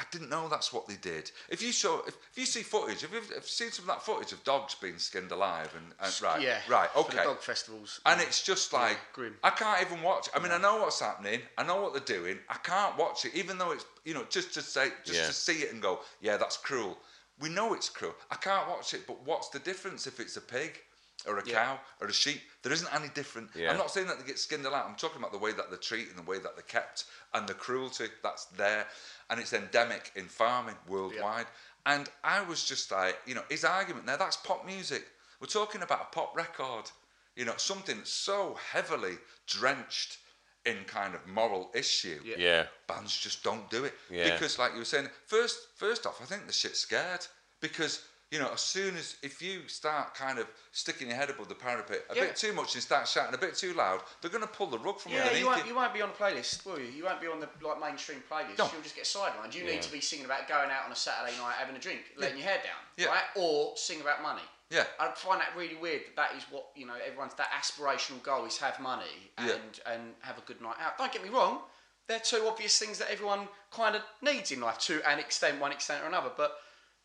I didn't know that's what they did. If you saw, if, if you see footage, if you've, if you've seen some of that footage of dogs being skinned alive and, and right, yeah, right, okay, for the dog festivals, and yeah. it's just like yeah, grim. I can't even watch. I mean, no. I know what's happening, I know what they're doing. I can't watch it, even though it's you know just to say, just yeah. to see it and go, yeah, that's cruel. We know it's cruel. I can't watch it, but what's the difference if it's a pig or a yeah. cow or a sheep? There isn't any different. Yeah. I'm not saying that they get skinned alive. I'm talking about the way that they're treated, the way that they're kept, and the cruelty that's there. And it's endemic in farming worldwide. Yeah. And I was just like, you know, his argument there, that's pop music. We're talking about a pop record, you know, something that's so heavily drenched in kind of moral issue. Yeah. yeah. Bands just don't do it. Yeah. Because like you were saying, first first off, I think the shit's scared. Because, you know, as soon as, if you start kind of sticking your head above the parapet a yeah. bit too much and start shouting a bit too loud, they're going to pull the rug from yeah, underneath you. Yeah, you won't be on the playlist, will you? You won't be on the like mainstream playlist. No. You'll just get sidelined. You yeah. need to be singing about going out on a Saturday night, having a drink, letting yeah. your hair down, yeah. right? Or sing about money. Yeah. I find that really weird that that is what, you know, everyone's, that aspirational goal is have money and, yeah. and have a good night out. Don't get me wrong. They're two obvious things that everyone kind of needs in life to an extent, one extent or another. But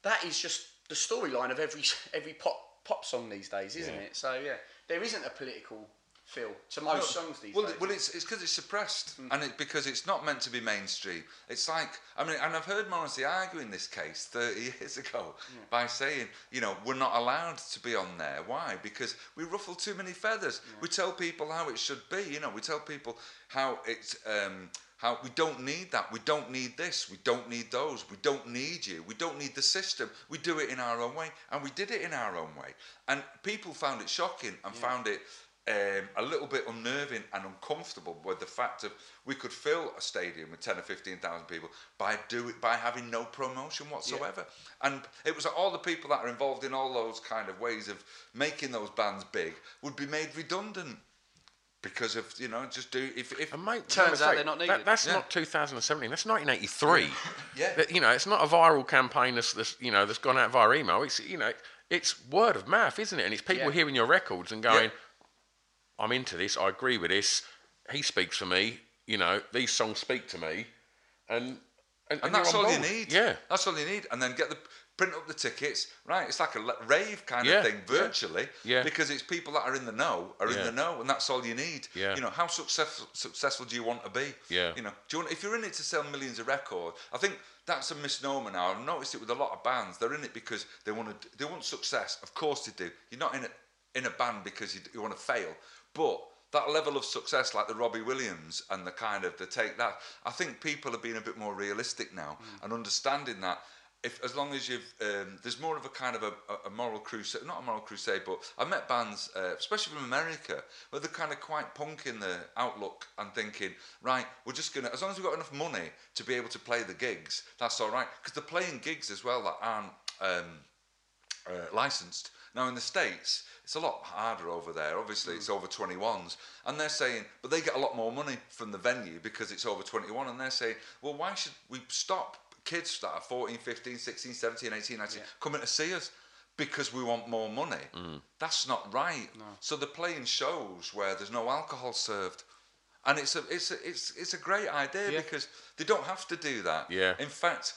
that is just the storyline of every every pop pop song these days, isn't yeah. it? So yeah, there isn't a political feel to most well, songs these well, days. Well, it's it's because it's suppressed, mm. and it because it's not meant to be mainstream. It's like, I mean, and I've heard Morrissey arguing this case thirty years ago yeah. by saying, you know, we're not allowed to be on there. Why? Because we ruffle too many feathers. Yeah. We tell people how it should be. You know, we tell people how it's. Um, How we don't need that, we don't need this, we don't need those, we don't need you, we don't need the system. We do it in our own way, and we did it in our own way. And people found it shocking and yeah. found it um, a little bit unnerving and uncomfortable with the fact of we could fill a stadium with ten or fifteen thousand people by do it, by having no promotion whatsoever. Yeah. And it was all the people that are involved in all those kind of ways of making those bands big would be made redundant. Because of, you know, just do... if, if and mate, turns out they're not needed. That, that's yeah. not two thousand seventeen, that's nineteen eighty-three. yeah. That, you know, it's not a viral campaign that's, that's, you know, that's gone out via email. It's, you know, it's word of mouth, isn't it? And it's people yeah. hearing your records and going, yeah. I'm into this, I agree with this, he speaks for me, you know, these songs speak to me. And and, and, and that's all board. you need. Yeah. That's all you need. And then get the... print up the tickets, right? It's like a rave kind yeah, of thing, virtually, yeah. because it's people that are in the know are yeah. in the know, and that's all you need. Yeah. You know, how successful successful do you want to be? Yeah. You know, do you want, if you're in it to sell millions of records, I think that's a misnomer now. I've noticed it with a lot of bands. They're in it because they want to, they want success. Of course they do. You're not in it in a band because you, you want to fail, but that level of success, like the Robbie Williams and the kind of the take that, I think people are being a bit more realistic now mm. and understanding that. If, as long as you've, um, there's more of a kind of a, a moral crusade, not a moral crusade, but I've met bands, uh, especially from America, where they're kind of quite punk in their outlook and thinking, right, we're just going to, as long as we've got enough money to be able to play the gigs, that's all right. Because they're playing gigs as well that aren't um, uh, licensed. Now in the States, it's a lot harder over there. Obviously, mm. it's over twenty-ones. And they're saying, but they get a lot more money from the venue because it's over twenty-one. And they're saying, well, why should we stop kids that are fourteen, fifteen, sixteen, seventeen, eighteen, nineteen yeah. coming to see us because we want more money. Mm. That's not right. No. So they're playing shows where there's no alcohol served. And it's a it's a, it's it's a great idea yeah. because they don't have to do that. Yeah. In fact,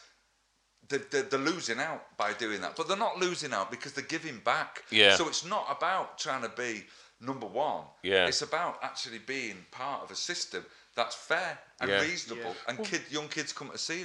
they're, they're, they're losing out by doing that. But they're not losing out because they're giving back. Yeah. So it's not about trying to be number one. Yeah. It's about actually being part of a system that's fair and yeah. reasonable yeah. and kid, young kids come to see it.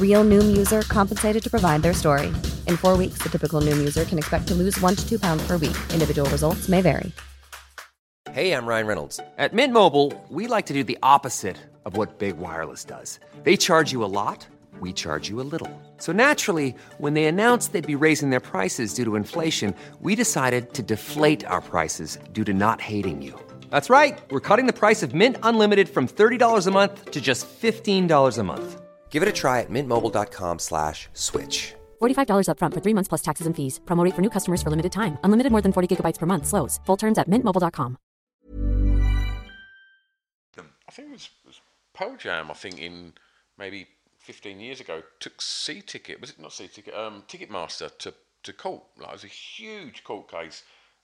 Real Noom user compensated to provide their story. In four weeks, the typical Noom user can expect to lose one to two pounds per week. Individual results may vary. Hey, I'm Ryan Reynolds. At Mint Mobile, we like to do the opposite of what Big Wireless does. They charge you a lot. We charge you a little. So naturally, when they announced they'd be raising their prices due to inflation, we decided to deflate our prices due to not hating you. That's right. We're cutting the price of Mint Unlimited from thirty dollars a month to just fifteen dollars a month. Give it a try at mintmobile.com slash switch. forty-five dollars up front for three months plus taxes and fees. Promo rate for new customers for limited time. Unlimited more than forty gigabytes per month slows. Full terms at mint mobile dot com. I think it was, it was Pearl Jam, I think, in maybe fifteen years ago, took C-Ticket, was it not C-Ticket, um, Ticketmaster to, to court. Like, it was a huge court case,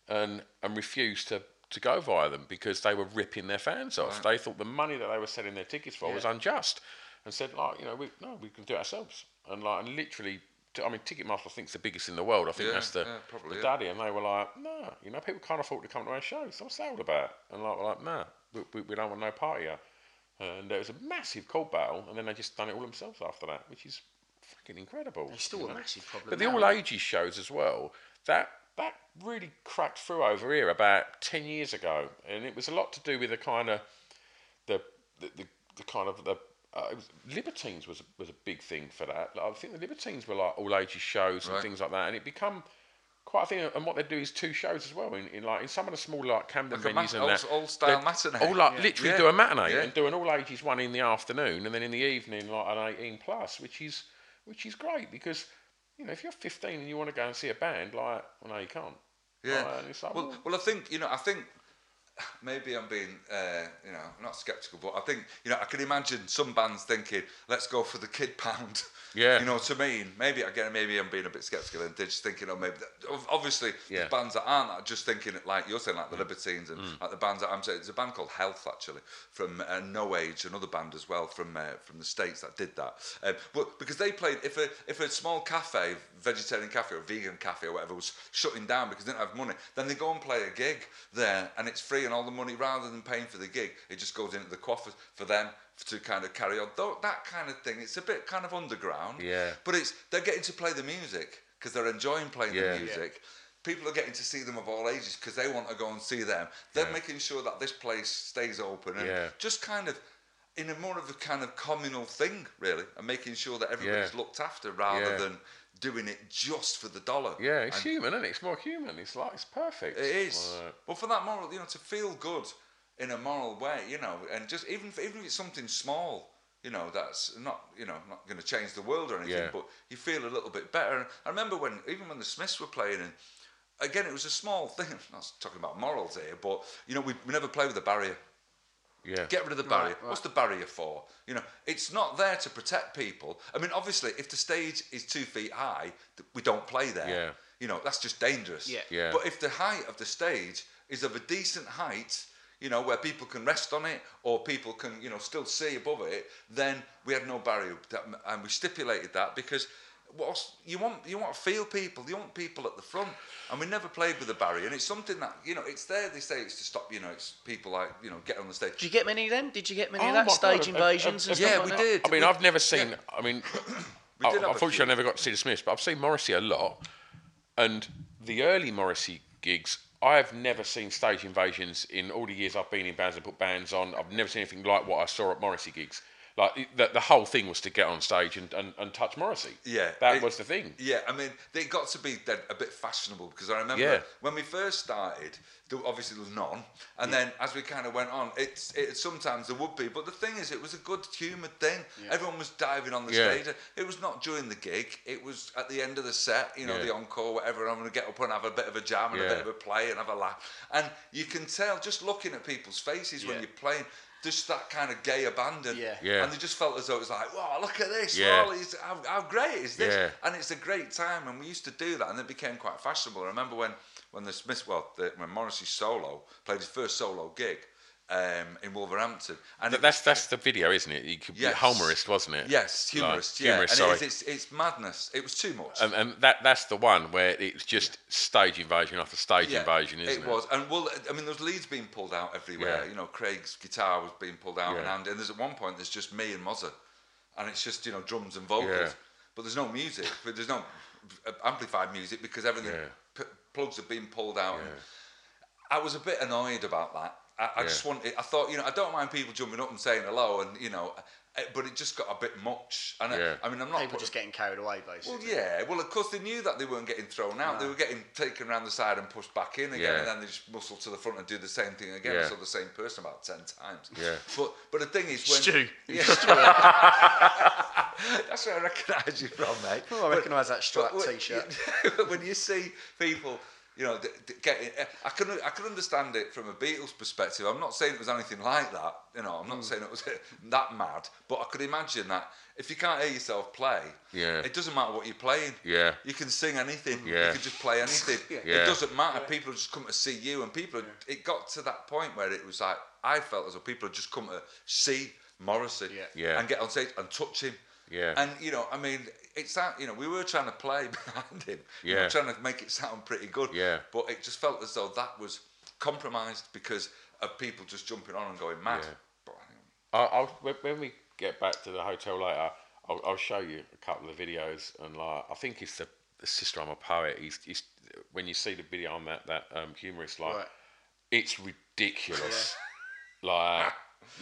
and and refused to, to go via them because they were ripping their fans off. Right. They thought the money that they were selling their tickets for yeah. was unjust, and said, like, you know, we no, we can do it ourselves. And, like, and literally, I mean, Ticketmaster, I think's the biggest in the world. I think yeah, that's the, yeah, probably, the yeah. daddy. And they were like, no, nah, you know, people can't afford to come to our shows. So what's that about? And like, we're like, no, nah, we, we, we don't want no part of you. And there was a massive court battle, and then they just done it all themselves after that, which is fucking incredible. It's still you know? a massive problem. But the all ages shows as well, that that really cracked through over here about ten years ago, and it was a lot to do with the kind of the the, the, the kind of the uh, it was, Libertines was was a big thing for that. Like, I think the Libertines were like all ages shows and right. things like that, and it become quite a thing. And what they do is two shows as well. In, in like in some of the small like Camden like venues mat- and that, all, all style matinee. All like yeah. literally yeah. do a matinee yeah. and do an all ages one in the afternoon, and then in the evening like an eighteen plus, which is which is great because you know if you're fifteen and you want to go and see a band, like well no you can't. Yeah. Like, and it's like, well, well, well, I think you know I think maybe I'm being uh, you know not sceptical, but I think you know I can imagine some bands thinking let's go for the kid pound. Yeah, you know what I mean. Maybe again, maybe I'm being a bit sceptical, and they're just thinking, oh, maybe that, obviously yeah. the bands that aren't that, just thinking like you're saying, like the mm. Libertines and mm. like the bands that I'm saying. There's a band called Health actually from uh, No Age, another band as well from uh, from the States that did that. Um, but because they played, if a if a small cafe, vegetarian cafe or vegan cafe or whatever was shutting down because they didn't have money, then they go and play a gig there, and it's free, and all the money rather than paying for the gig, it just goes into the coffers for them. To kind of carry on that kind of thing, it's a bit kind of underground. Yeah. But it's they're getting to play the music because they're enjoying playing yeah, the music. Yeah. People are getting to see them of all ages because they want to go and see them. They're yeah. making sure that this place stays open and yeah. just kind of in a more of a kind of communal thing really, and making sure that everybody's yeah. looked after rather yeah. than doing it just for the dollar. Yeah, it's and human, isn't it? It's more human. It's like it's perfect. It is. Right. Well, for that moral, you know, to feel good. In a moral way, you know, and just even if, even if it's something small, you know, that's not, you know, not going to change the world or anything, yeah. but you feel a little bit better. And I remember when, even when the Smiths were playing, and again, it was a small thing. I'm not talking about morals here, but you know, we, we never play with a barrier. Yeah. Get rid of the barrier. Right, right. What's the barrier for? You know, it's not there to protect people. I mean, obviously, if the stage is two feet high, we don't play there. Yeah. You know, that's just dangerous. Yeah. yeah. But if the height of the stage is of a decent height. You know, where people can rest on it or people can, you know, still see above it, then we had no barrier. That, and we stipulated that because what else, you want you want to feel people, you want people at the front. And we never played with a barrier. And it's something that, you know, it's there, they say it's to stop, you know, it's people like, you know, get on the stage. Did you get many of them? Did you get many oh of that stage God. invasions? Uh, uh, and yeah, we like did. I mean, we, I've never seen, yeah. I mean, we did I, unfortunately I never got to see the Smiths, but I've seen Morrissey a lot. And the early Morrissey gigs, I've never seen stage invasions in all the years I've been in bands and put bands on. I've never seen anything like what I saw at Morrissey gigs. Like the, the whole thing was to get on stage and, and, and touch Morrissey. Yeah, that it, was the thing. Yeah, I mean, they got to be a bit fashionable because I remember yeah. when we first started, there obviously there was none, and yeah. then as we kind of went on, it's it sometimes there would be, but the thing is, it was a good humoured thing. Yeah. Everyone was diving on the yeah. stage. It was not during the gig; it was at the end of the set. You know, yeah. the encore, whatever. And I'm going to get up and have a bit of a jam and yeah. a bit of a play and have a laugh. And you can tell just looking at people's faces yeah. when you're playing. Just that kind of gay abandon. Yeah. yeah. And they just felt as though it was like, wow, look at this. Yeah. Wow, how, how great is this? Yeah. And it's a great time. And we used to do that. And it became quite fashionable. I remember when, when the Smiths, well, the, when Morrissey solo, played his first solo gig um, in Wolverhampton. And Th- that's was, that's the video, isn't it? You could be yes. humorist, wasn't it? Yes, humorist. Like, yeah. Humorist, and sorry. It is, it's, it's madness. It was too much. And, and that that's the one where it's just yeah. stage invasion after stage yeah, invasion, isn't it? It was. And, well, I mean, there's leads being pulled out everywhere. Yeah. You know, Craig's guitar was being pulled out yeah. and Andy. And there's at one point, there's just me and Mozart. And it's just, you know, drums and vocals. Yeah. But there's no music. But there's no amplified music because everything, yeah. p- plugs are being pulled out. Yeah. And I was a bit annoyed about that. I, I yeah. just wanted, I thought, you know, I don't mind people jumping up and saying hello and, you know, but it just got a bit much. And yeah. I, I mean, I'm not... People put, just getting carried away, basically. Well, yeah. Well, of course, they knew that they weren't getting thrown out. No. They were getting taken around the side and pushed back in again, yeah. and then they just muscle to the front and do the same thing again. Yeah. I saw the same person about ten times. Yeah. But but the thing is when... Stu. Yeah, Stu. That's where I recognise you from, mate. Oh, I recognise that strap but, T-shirt. When you see people... You know, th- th- getting, I can I can understand it from a Beatles perspective. I'm not saying it was anything like that. You know, I'm not mm. saying it was that mad. But I could imagine that if you can't hear yourself play, yeah. it doesn't matter what you're playing. Yeah, you can sing anything. Yeah. You can just play anything. yeah. It doesn't matter. Yeah. People just come to see you, and people. Yeah. It got to that point where it was like I felt as though people had just come to see Morrissey yeah. Yeah. and get on stage and touch him. Yeah. And, you know, I mean, it's that, you know, we were trying to play behind him. Yeah. We were trying to make it sound pretty good. Yeah. But it just felt as though that was compromised because of people just jumping on and going mad. Yeah. But I think... I, when we get back to the hotel later, I'll, I'll show you a couple of videos. And, like, I think it's the, the Sister I'm a Poet. He's, he's, when you see the video on that, that um, humorist, like, right. it's ridiculous. Yeah. Like...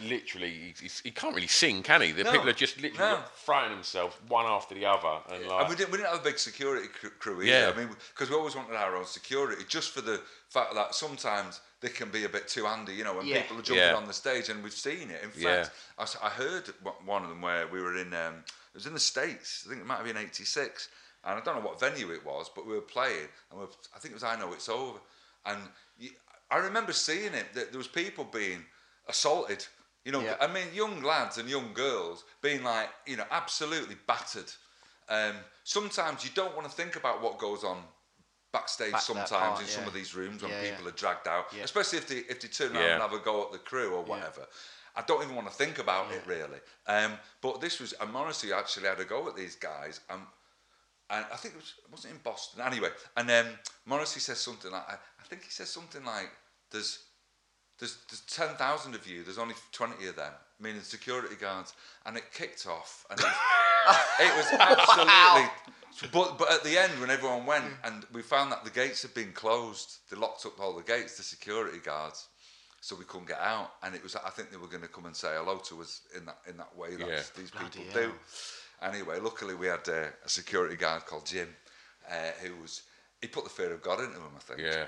Literally, he, he, he can't really sing, can he? The no, people are just literally no. throwing themselves one after the other, and yeah. like and we didn't we didn't have a big security crew either. Yeah. I mean, because we always wanted our own security, just for the fact that sometimes they can be a bit too handy, you know, when yeah. people are jumping yeah. on the stage, and we've seen it. In fact, yeah. I, I heard one of them where we were in, um, it was in the States. I think it might have been eighty-six, and I don't know what venue it was, but we were playing, and we were, I think it was I Know It's Over, and you, I remember seeing it. That there was people being assaulted. You know, yeah. I mean, young lads and young girls being like, you know, absolutely battered. Um, sometimes you don't want to think about what goes on backstage. Back sometimes part, in yeah. some of these rooms when yeah, people yeah. are dragged out, yeah. especially if they if they turn around yeah. and have a go at the crew or whatever. Yeah. I don't even want to think about yeah. it really. Um, but this was, and Morrissey actually had a go at these guys. And, and I think it was, wasn't it in Boston anyway. And um, Morrissey says something like, I, I think he says something like, "There's." There's, there's ten thousand of you, there's only twenty of them, meaning security guards, and it kicked off. And it was, it was absolutely... Wow. But, but at the end, when everyone went, and we found that the gates had been closed, they locked up all the gates, the security guards, so we couldn't get out. And it was, I think they were going to come and say hello to us in that in that way that yeah. these Bloody people hell. do. Anyway, luckily we had uh, a security guard called Jim, uh, who was... He put the fear of God into him, I think. Yeah.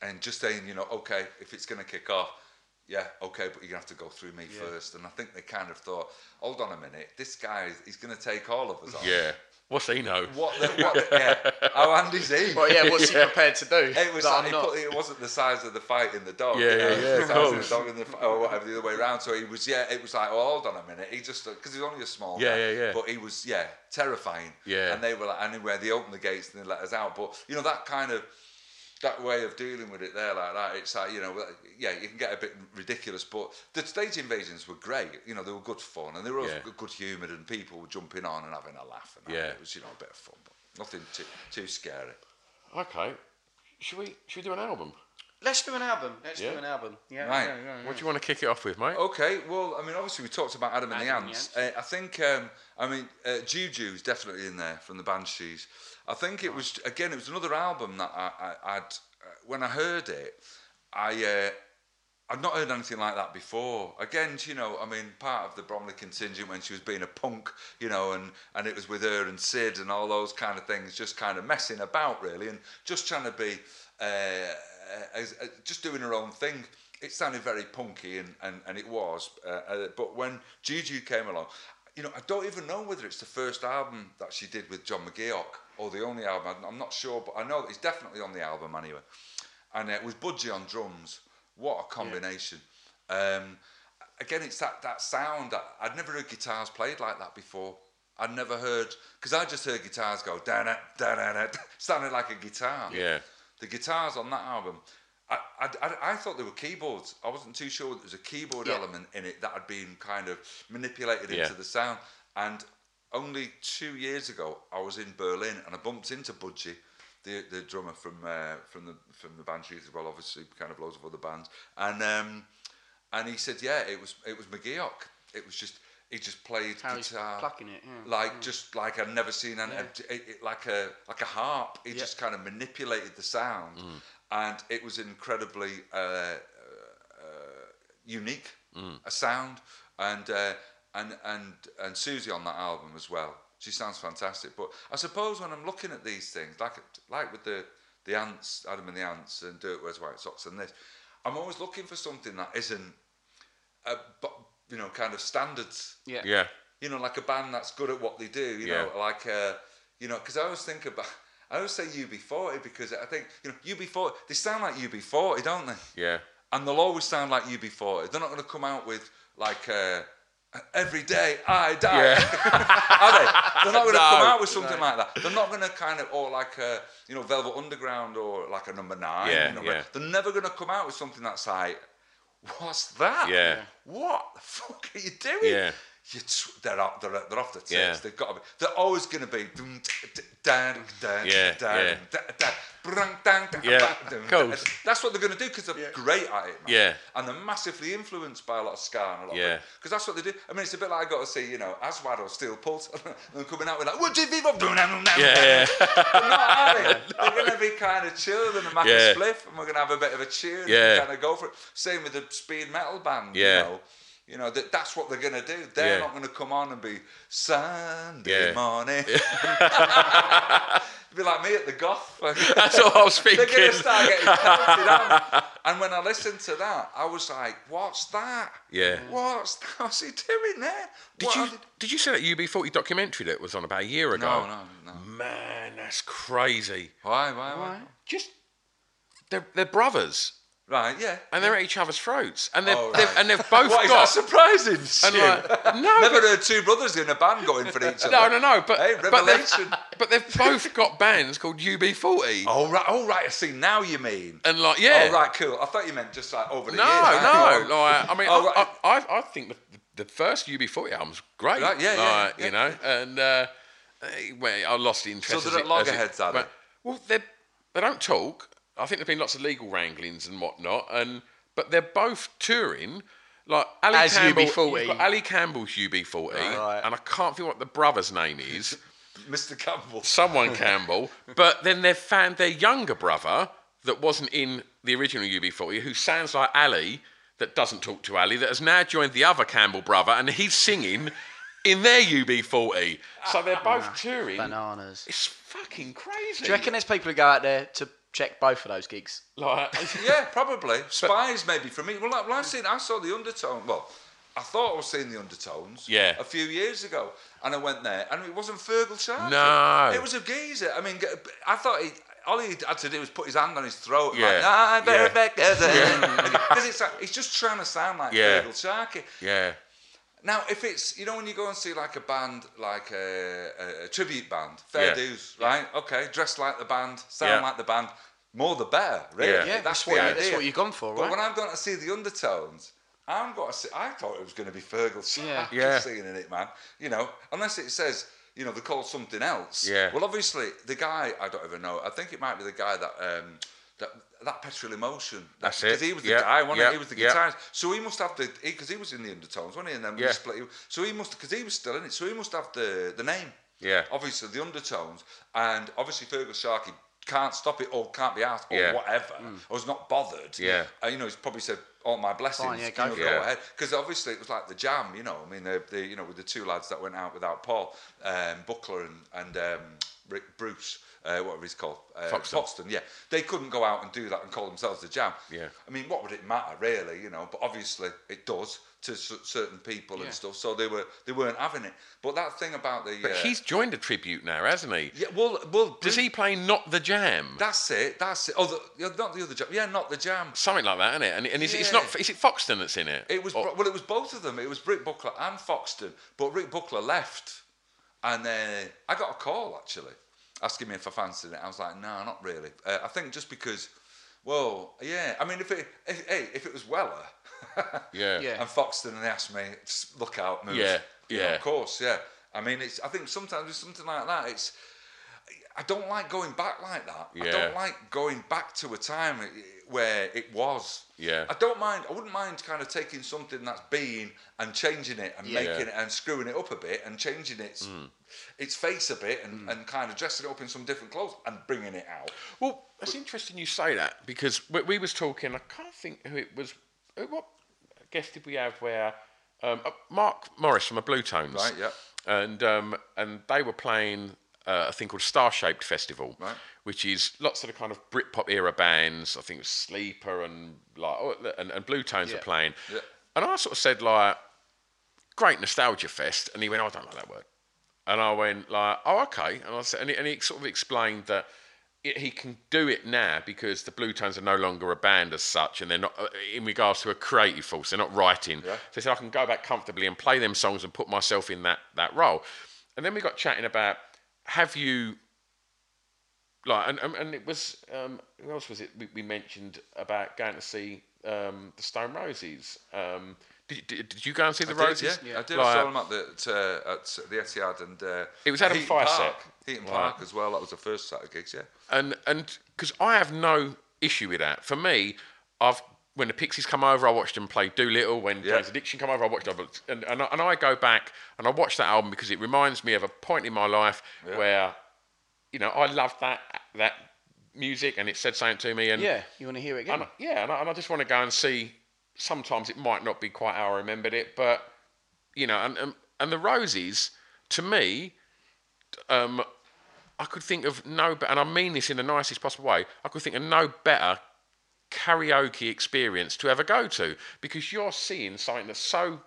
And just saying, you know, okay, if it's going to kick off, yeah, okay, but you're going to have to go through me yeah. first. And I think they kind of thought, hold on a minute, this guy, he's going to take all of us on. Yeah. What's he know? What the, what the, yeah. How handy is he? Well, yeah, what's yeah. he prepared to do? It, was like, he put, it wasn't the size of the fight in the dog. Yeah, you know, yeah, yeah. The size of the dog in the fight, or whatever, the other way around. So he was, yeah, it was like, well, hold on a minute. He just, because he was only a small yeah, guy. Yeah, yeah, But he was, yeah, terrifying. Yeah. And they were like, anyway, they opened the gates and they let us out. But, you know, that kind of... That way of dealing with it there like that, it's like, you know, yeah, you can get a bit ridiculous, but the stage invasions were great. You know, they were good fun, and they were also yeah. good humoured, and people were jumping on and having a laugh. And yeah. It was, you know, a bit of fun, but nothing too too scary. Okay. Should we should we do an album? Let's do an album. Let's yeah. do an album. Yeah, right. yeah, yeah, yeah. What do you want to kick it off with, mate? Okay, well, I mean, obviously we talked about Adam, Adam and the Ants. And the Ants. Uh, I think, um, I mean, uh, Juju's definitely in there from the Banshees. I think it was, again, it was another album that I, I, I'd, uh, when I heard it, I uh, I'd not heard anything like that before. Again, you know, I mean, part of the Bromley contingent when she was being a punk, you know, and, and it was with her and Sid and all those kind of things, just kind of messing about, really, and just trying to be, uh, as, uh, just doing her own thing. It sounded very punky, and, and, and it was. Uh, uh, but when Juju came along, you know, I don't even know whether it's the first album that she did with John McGeoch or the only album. I'm not sure, but I know that it's definitely on the album anyway. And uh, it was Budgie on drums. What a combination. Yeah. Um, again, it's that, that sound. That, I'd never heard guitars played like that before. I'd never heard... Because I just heard guitars go... da-da, da-da, sounded like a guitar. Yeah. The guitars on that album... I, I, I, I thought they were keyboards. I wasn't too sure there was a keyboard yeah. element in it that had been kind of manipulated yeah. into the sound. And only two years ago, I was in Berlin and I bumped into Budgie, the the drummer from uh, from the from the Banshees as well, obviously, kind of loads of other bands. And um, and he said, yeah, it was it was McGeoch. It was just he just played How guitar, plucking it, yeah, like yeah. just like I'd never seen an yeah. it, it, like a like a harp. He yeah. just kind of manipulated the sound. Mm. And it was incredibly uh, uh, unique, mm. a sound, and uh, and and and Siouxsie on that album as well. She sounds fantastic. But I suppose when I'm looking at these things, like like with the the Ants, Adam and the Ants, and Dirt Wears White Socks, and this, I'm always looking for something that isn't, a, you know, kind of standards. Yeah. Yeah. You know, like a band that's good at what they do. You yeah. know, like uh, you know, because I always think about. I always say U B forty because I think, you know, U B forty, they sound like U B forty, don't they? Yeah. And they'll always sound like U B forty. They're not going to come out with, like, uh, every day I die. Yeah. Are they? They're not going to no, come out with something no. like that. They're not going to kind of, or like, a, you know, Velvet Underground or like a number nine. Yeah, number, yeah. They're never going to come out with something that's like, what's that? Yeah. What the fuck are you doing? Yeah. You t- they're, off, they're, they're off the tits. Yeah. They've got to be. They're always going to be. That's what they're going to do because they're yeah. great at it, man. Yeah. And they're massively influenced by a lot of ska and a lot yeah. of because that's what they do. I mean, it's a bit like I got to see, you know, Aswad or Steel Pulse and coming out with like, what do you think of? Yeah. yeah. They're not, are they? No. They're going to be kind of chilled and a Mac yeah. spliff, and we're going to have a bit of a tune yeah. and kind of go for it. Same with the speed metal band, yeah. you know. You know, that that's what they're going to do. They're yeah. not going to come on and be Sunday yeah. morning. Yeah. It'd be like me at the goth. That's all I was thinking. They're going to start getting pelted on. And when I listened to that, I was like, what's that? Yeah. What's that? What's he doing there? Did what you I... did you see that U B forty documentary that was on about a year ago? No, no, no. Man, that's crazy. Why, why, why? why? Just, they're, they're brothers. Right, yeah. And they're at each other's throats. And they've, oh, right. they've, and they've both what, got... What, is that surprising to you? Like, no, Never but, heard two brothers in a band going for each other. No, no, no. But, hey, revelation. But they've, but they've both got bands called U B forty. Oh, right. Oh, right. I see. Now you mean. And like, yeah. Oh, right, cool. I thought you meant just like over the no, years. No, no. Like, I mean, oh, right. I, I I think the, the first U B forty album's great. Right, yeah, like, yeah, yeah. You know, and uh, well, I lost the interest. So they're at loggerheads, are they? Well, they don't talk. I think there've been lots of legal wranglings and whatnot, and but they're both touring. Like Ali As Campbell, U B forty. You've got Ali Campbell's U B forty, right. and I can't think what the brother's name is. Mister Campbell, someone Campbell. But then they've found their younger brother that wasn't in the original U B forty, who sounds like Ali, that doesn't talk to Ali, that has now joined the other Campbell brother, and he's singing in their U B forty. So they're both touring. Bananas. It's fucking crazy. Do you reckon there's people who go out there to check both of those gigs? Like, yeah, probably. Spies, maybe, for me. Well, like, well, I've seen, I saw the Undertones. Well, I thought I was seeing the Undertones yeah. a few years ago, and I went there, and it wasn't Fergal Sharkey. No. It was a geezer. I mean, I thought he, all he had to do was put his hand on his throat and yeah. like, nah, better back because it's like, he's just trying to sound like yeah. Fergal Sharkey. Yeah. Now, if it's, you know, when you go and see like a band, like a, a, a tribute band, fair yeah. dues, right? Yeah. Okay, dress like the band, sound yeah. like the band, more the better, really. Yeah, yeah that's, that's, what, the idea. that's what you've gone for, but right? But when I've gone to see the Undertones, I'm going to see, I thought it was going to be Fergal Sharkey yeah. yeah. singing in it, man. You know, unless it says, you know, they're called something else. Yeah. Well, obviously, the guy, I don't even know, I think it might be the guy that, um, that, that Petrol Emotion. That's it. Because he was the yeah. guy, wasn't yeah. he? He was the guitarist. Yeah. So he must have the... Because he, he was in the Undertones, wasn't he? And then yeah. we split... So he must... Because he was still in it. So he must have the, the name. Yeah. Obviously, the Undertones. And obviously, Fergal Sharkey can't stop it or can't be asked or yeah. whatever. Mm. Or is not bothered. Yeah. Uh, you know, he's probably said... all my blessings. Fine, yeah, go, you know, go ahead. Because obviously it was like the Jam, you know. I mean, they, they, you know, with the two lads that went out without Paul, um, Buckler and and um, Rick Bruce. Uh, whatever he's called, uh, Foxton. Foxton, yeah. They couldn't go out and do that and call themselves the Jam. Yeah. I mean, what would it matter, really, you know? But obviously, it does to c certain people yeah. and stuff. So they were they weren't having it. But that thing about the. But uh, he's joined a tribute now, hasn't he? Yeah. Well, well. Does he play Not the Jam? That's it. That's it. Oh, the, not the other Jam. Yeah, Not the Jam. Something like that, isn't it? And, and is, yeah. it's not. Is it Foxton that's in it? It was. Or? Well, it was both of them. It was Rick Buckler and Foxton. But Rick Buckler left, and uh, I got a call actually. Asking me if I fancied it, I was like, no, not really. Uh, I think just because, well, yeah. I mean, if it, if, hey, if it was Weller, yeah, yeah, and Foxton, and they asked me, look out, move, yeah, yeah, you know, of course, yeah. I mean, it's. I think sometimes with something like that, it's. I don't like going back like that. Yeah. I don't like going back to a time where it was. Yeah. I don't mind. I wouldn't mind kind of taking something that's been and changing it and yeah. making it and screwing it up a bit and changing its mm. its face a bit and, mm. and kind of dressing it up in some different clothes and bringing it out. Well, that's but, interesting you say that because we, we was talking. I can't think who it was. What guest did we have? Where um, uh, Mark Morris from the Blue Tones, right? Yeah. And um, and they were playing. Uh, a thing called Star Shaped Festival, right. which is lots of the kind of Britpop era bands. I think it was Sleeper and like oh, and, and Blue Tones yeah. are playing. Yeah. And I sort of said like, "Great nostalgia fest," and he went, oh, "I don't like that word." And I went like, "Oh, okay." And I said, and he, and he sort of explained that it, he can do it now because the Blue Tones are no longer a band as such, and they're not in regards to a creative force. They're not writing. Yeah. So he said, "I can go back comfortably and play them songs and put myself in that that role." And then we got chatting about. Have you, like, and, and it was, um, who else was it we, we mentioned about going to see um, the Stone Roses? Um, did, did, did you go and see the I Roses? Did, yeah. yeah, I did. Like, I saw them at the, at, uh, at the Etihad and uh, it was Adam Firesack. Heaton right. Park as well. That was the first set of gigs, yeah. And and because I have no issue with that. For me, I've when the Pixies come over, I watched them play Doolittle. When yeah. Jane's Addiction come over, I watched them. And, and, and I go back and I watch that album because it reminds me of a point in my life yeah. where, you know, I loved that that music and it said something to me. And yeah, you want to hear it again? And, yeah, and I, and I just want to go and see. Sometimes it might not be quite how I remembered it, but, you know, and, and, and the Roses, to me, um, I could think of no better, and I mean this in the nicest possible way, I could think of no better karaoke experience to ever go to because you're seeing something that's so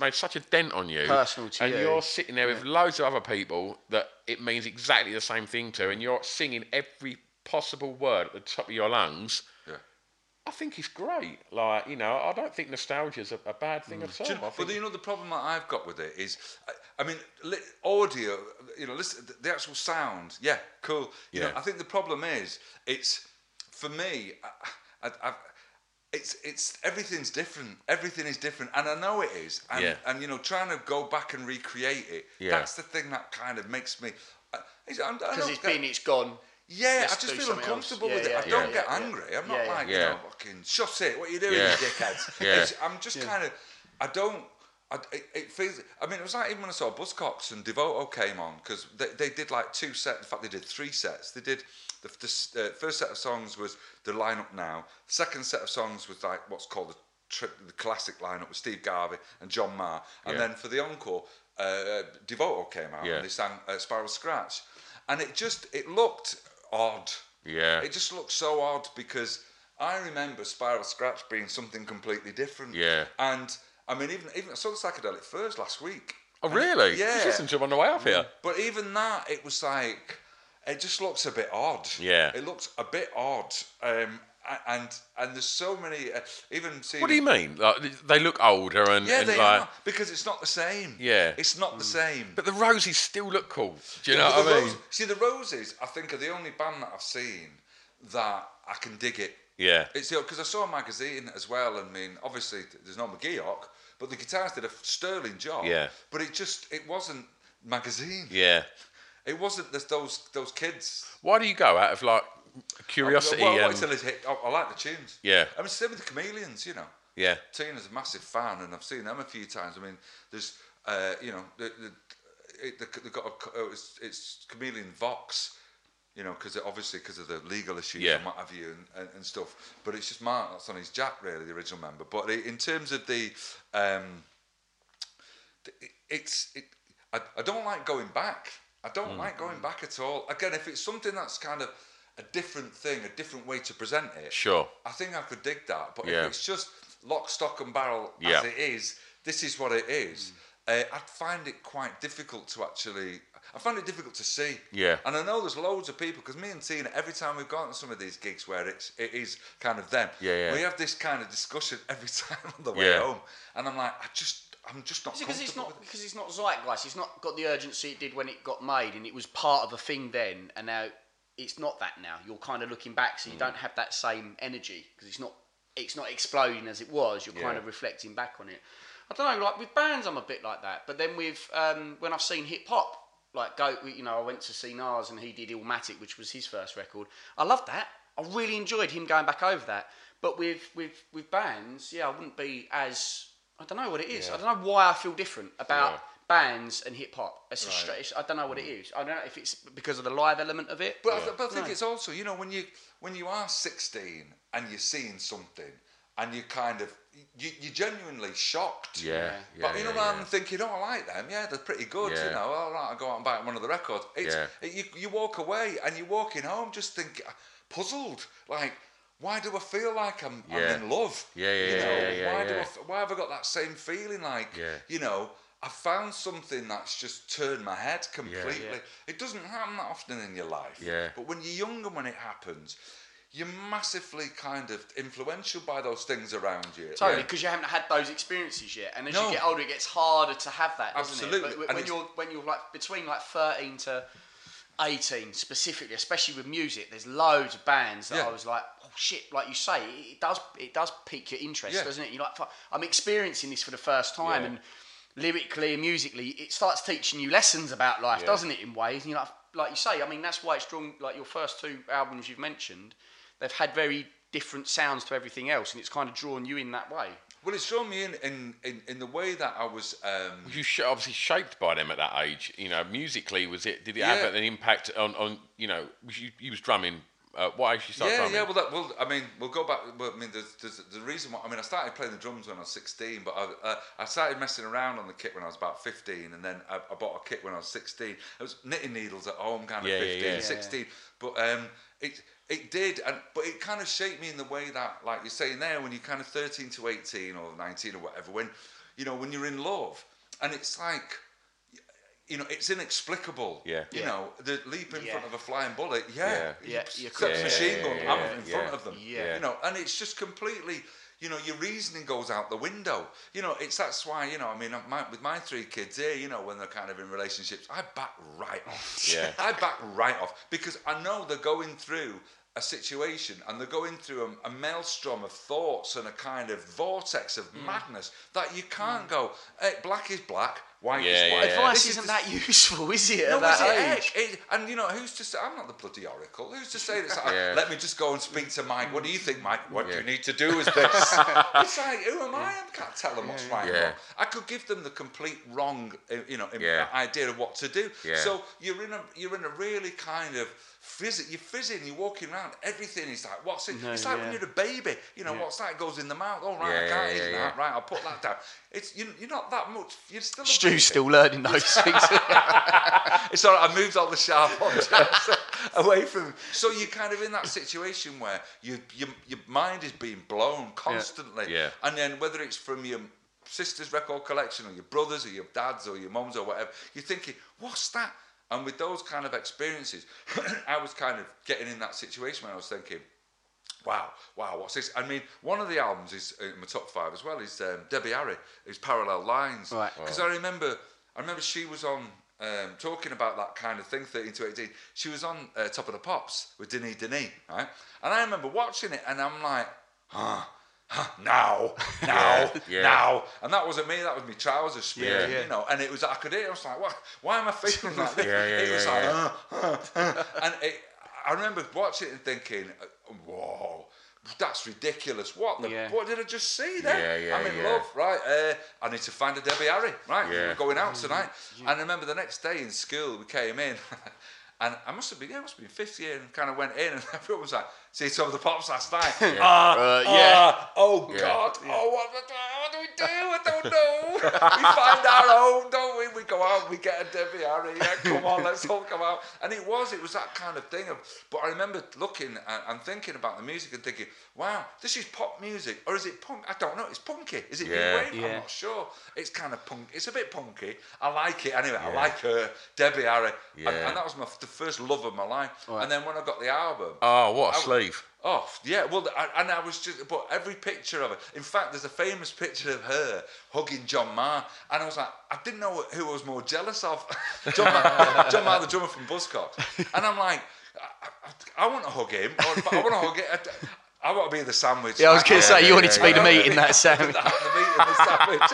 made such a dent on you personal to and you. You're sitting there yeah. with loads of other people that it means exactly the same thing to and you're singing every possible word at the top of your lungs. Yeah. I think it's great. Like, you know, I don't think nostalgia is a, a bad thing mm. at all. Do you know, but you know the problem that I've got with it is, I, I mean, li audio, you know, listen, the, the actual sound, yeah, cool. You yeah. know, I think the problem is, it's, for me... I, I, I, it's it's everything's different. Everything is different, and I know it is. And, yeah. and you know, trying to go back and recreate it. Yeah. That's the thing that kind of makes me. Because it's been, it's gone. Yeah, Let's I just feel uncomfortable yeah, with yeah, it. I yeah, don't yeah, get yeah, angry. I'm yeah, not yeah, like yeah. you know, fucking shut it. What are you doing, yeah. you dickheads? yeah. it's, I'm just yeah. kind of. I don't. I, it, it feels. I mean, it was like even when I saw Buzzcocks and Devoto came on because they they did like two sets. In fact, they did three sets. They did. The, the uh, first set of songs was the lineup now. The second set of songs was like what's called the, tri the classic lineup with Steve Garvey and John Marr. And yeah. then for the encore, uh, Devoto came out yeah. and they sang uh, Spiral Scratch. And it just, it looked odd. Yeah. It just looked so odd because I remember Spiral Scratch being something completely different. Yeah. And I mean, even, even I saw the Psychedelic Furs last week. Oh, really? It, yeah. Just listened to them on the way up here. But even that, it was like... It just looks a bit odd. Yeah. It looks a bit odd. Um, and and there's so many... Uh, even seeing what do you mean? Like, they look older and... Yeah, and they like... are, because it's not the same. Yeah. It's not mm. the same. But the Roses still look cool. Do you yeah, know what I mean? Roses, see, the Roses, I think, are the only band that I've seen that I can dig it. Yeah. It's because I saw a magazine as well. I mean, obviously, there's no McGeoch, but the guitarist did a sterling job. Yeah. But it just... It wasn't magazine. Yeah. It wasn't this, those those kids. Why do you go out of like curiosity? I, well, I, like, and... hit, I, I like the tunes. Yeah. I mean, same with the Chameleons, you know. Yeah. Tina's a massive fan, and I've seen them a few times. I mean, there's, uh, you know, the, the, it, the, they've got a, it's, it's Chameleon Vox. you know, because obviously because of the legal issues yeah. and what have you and, and, and stuff. But it's just Mark that's on his jack, really, the original member. But it, in terms of the, um, the it, it's it, I, I don't like going back. I don't mm. like going back at all. Again, if it's something that's kind of a different thing, a different way to present it, sure, I think I could dig that. But yeah. if it's just lock, stock and barrel yeah. as it is, this is what it is. Mm. Uh, I find it quite difficult to actually... I find it difficult to see. Yeah. And I know there's loads of people, because me and Tina, every time we've gone to some of these gigs where it's, it is kind of them, yeah, yeah. we have this kind of discussion every time on the way yeah. home. And I'm like, I just, I'm just not comfortable it's not, with it. Because it's not zeitgeist. It's not got the urgency it did when it got made, and it was part of a thing then, and now it's not that now. You're kind of looking back, so you mm. don't have that same energy, because it's not, it's not exploding as it was. You're yeah. kind of reflecting back on it. I don't know, like with bands, I'm a bit like that. But then with, um, when I've seen hip-hop, like go, you know, I went to see Nas and he did Illmatic, which was his first record. I loved that. I really enjoyed him going back over that. But with with with bands, yeah, I wouldn't be as, I don't know what it is. Yeah. I don't know why I feel different about yeah. bands and hip hop. It's right. a straight, I don't know what mm. it is. I don't know if it's because of the live element of it. But, yeah. I, but I think no. it's also, you know, when you when you are sixteen and you're seeing something and you kind of, You, you're genuinely shocked. Yeah. yeah but you know, yeah, rather yeah. than thinking, oh, I like them, yeah, they're pretty good, yeah. you know, all right, I'll go out and buy one of the records. It's, yeah. it, you, you walk away and you're walking home just thinking, puzzled, like, why do I feel like I'm, yeah. I'm in love? Yeah, yeah, you know, yeah, yeah, why yeah. do I, why have I got that same feeling like, yeah. you know, I found something that's just turned my head completely. Yeah, yeah. It doesn't happen that often in your life. Yeah. But when you're young and when it happens, you're massively kind of influential by those things around you. Totally, because yeah. you haven't had those experiences yet. And as no. you get older, it gets harder to have that, doesn't Absolutely. It? But when you're, when you're like between like thirteen to eighteen specifically, especially with music, there's loads of bands that yeah. I was like, oh shit, like you say, it does it does pique your interest, yeah. doesn't it? You're like, I'm experiencing this for the first time. Yeah. And lyrically and musically, it starts teaching you lessons about life, yeah. doesn't it, in ways? And you're like, like you say, I mean, that's why it's drawn, like your first two albums you've mentioned, they've had very different sounds to everything else, and it's kind of drawn you in that way. Well, it's drawn me in in, in, in the way that I was... Um... Well, you were obviously shaped by them at that age. You know, musically, was it? Did it yeah. have an impact on, on you know, you, you was drumming... Uh, what age you start yeah, drumming? Yeah, well, that, well, I mean, we'll go back... Well, I mean, there's, there's the reason why... I mean, I started playing the drums when I was sixteen, but I, uh, I started messing around on the kit when I was about fifteen, and then I, I bought a kit when I was sixteen. I was knitting needles at home, kind of yeah, fifteen, yeah, yeah. sixteen. Yeah, yeah. But um, it... It did, and but it kind of shaped me in the way that, like you're saying there, when you're kind of thirteen to eighteen or nineteen or whatever, when, you know, when you're in love, and it's like, you know, it's inexplicable. Yeah. You yeah. know, the leap in yeah. front of a flying bullet. Yeah. Yeah. yeah. yeah. yeah. Machine gun yeah. yeah. in front yeah. of them. Yeah. You know, and it's just completely, you know, your reasoning goes out the window. You know, it's that's why, you know, I mean, my, with my three kids here, you know, when they're kind of in relationships, I back right off. Yeah. I back right off because I know they're going through a situation and they're going through a, a maelstrom of thoughts and a kind of vortex of mm. madness that you can't mm. go, hey, black is black, white yeah, is white. Yeah, Advice yeah. isn't is that useful, is it, no, at that age? It, it, and, you know, who's to say... I'm not the bloody oracle. Who's to say... It's like, yeah. let me just go and speak to Mike. What do you think, Mike? What yeah. do you need to do with this? It's like, who am I? I can't tell them what's right yeah. and wrong. I could give them the complete wrong, you know, yeah. idea of what to do. Yeah. So you're in a you're in a really kind of... Fizz, you're fizzing, you're walking around, everything is like, what's it? No, it's like yeah. when you're a baby, you know, yeah. what's that? It goes in the mouth, all oh, right, yeah, I can't yeah, eat yeah, that, yeah. right, I'll put that down. It's you, You're not that much, you're still a Stu's still learning those things. It's all right, I moved all the sharp objects away from... So you're kind of in that situation where you, you, your mind is being blown constantly. Yeah. Yeah. And then whether it's from your sister's record collection or your brother's or your dad's or your mum's or whatever, you're thinking, what's that? And with those kind of experiences, I was kind of getting in that situation when I was thinking, wow, wow, what's this? I mean, one of the albums is in my top five as well is um, Debbie Harry, is Parallel Lines. Right. Because I remember I remember she was on, um, talking about that kind of thing, thirteen to eighteen, she was on uh, Top of the Pops with Denis Denis, right? And I remember watching it and I'm like, huh. now, now, yeah. now, and that wasn't me. That was me trousers spirit, yeah. you know. And it was I could hear. I was like, what? Why am I feeling like this? Yeah, yeah, it was yeah, like, yeah. Uh, uh, uh. and it, I remember watching it and thinking, whoa, that's ridiculous. What? The, yeah. What did I just see there? Yeah, yeah, I'm in yeah. love, right? Uh, I need to find a Debbie Harry, right? Yeah. We're going out tonight. Yeah. And I remember the next day in school we came in. And I must have been, yeah, I must have been fifth year, and kind of went in, and everyone was like, see Some of the Pops last night. Yeah. Uh, uh, yeah. Uh, oh, yeah. God. Yeah. Oh, what, what do we do? I don't know. We find our own, don't we? We go out, we get a Debbie Harry. Yeah, come on, let's all come out. And it was, it was that kind of thing. Of, but I remember looking and, and thinking about the music and thinking, wow, this is pop music. Or is it punk? I don't know. It's punky. Is it new yeah. wave? Yeah. I'm not sure. It's kind of punk. It's a bit punky. I like it. Anyway, yeah. I like her, Debbie Harry. Yeah. And, and that was my the first love of my life. Right. And then when I got the album... Oh, what a sleeve. Oh, yeah. Well, I, and I was just... But every picture of her... In fact, there's a famous picture of her hugging John Marr. And I was like, I didn't know who I was more jealous of. John, Marr, John Marr, the drummer from Buzzcocks. And I'm like, I, I, I want to hug him. Or I want to hug it. I, I want to be the sandwich. Yeah, I was going to say, you wanted to be the meat in that sandwich. The meat in the sandwich.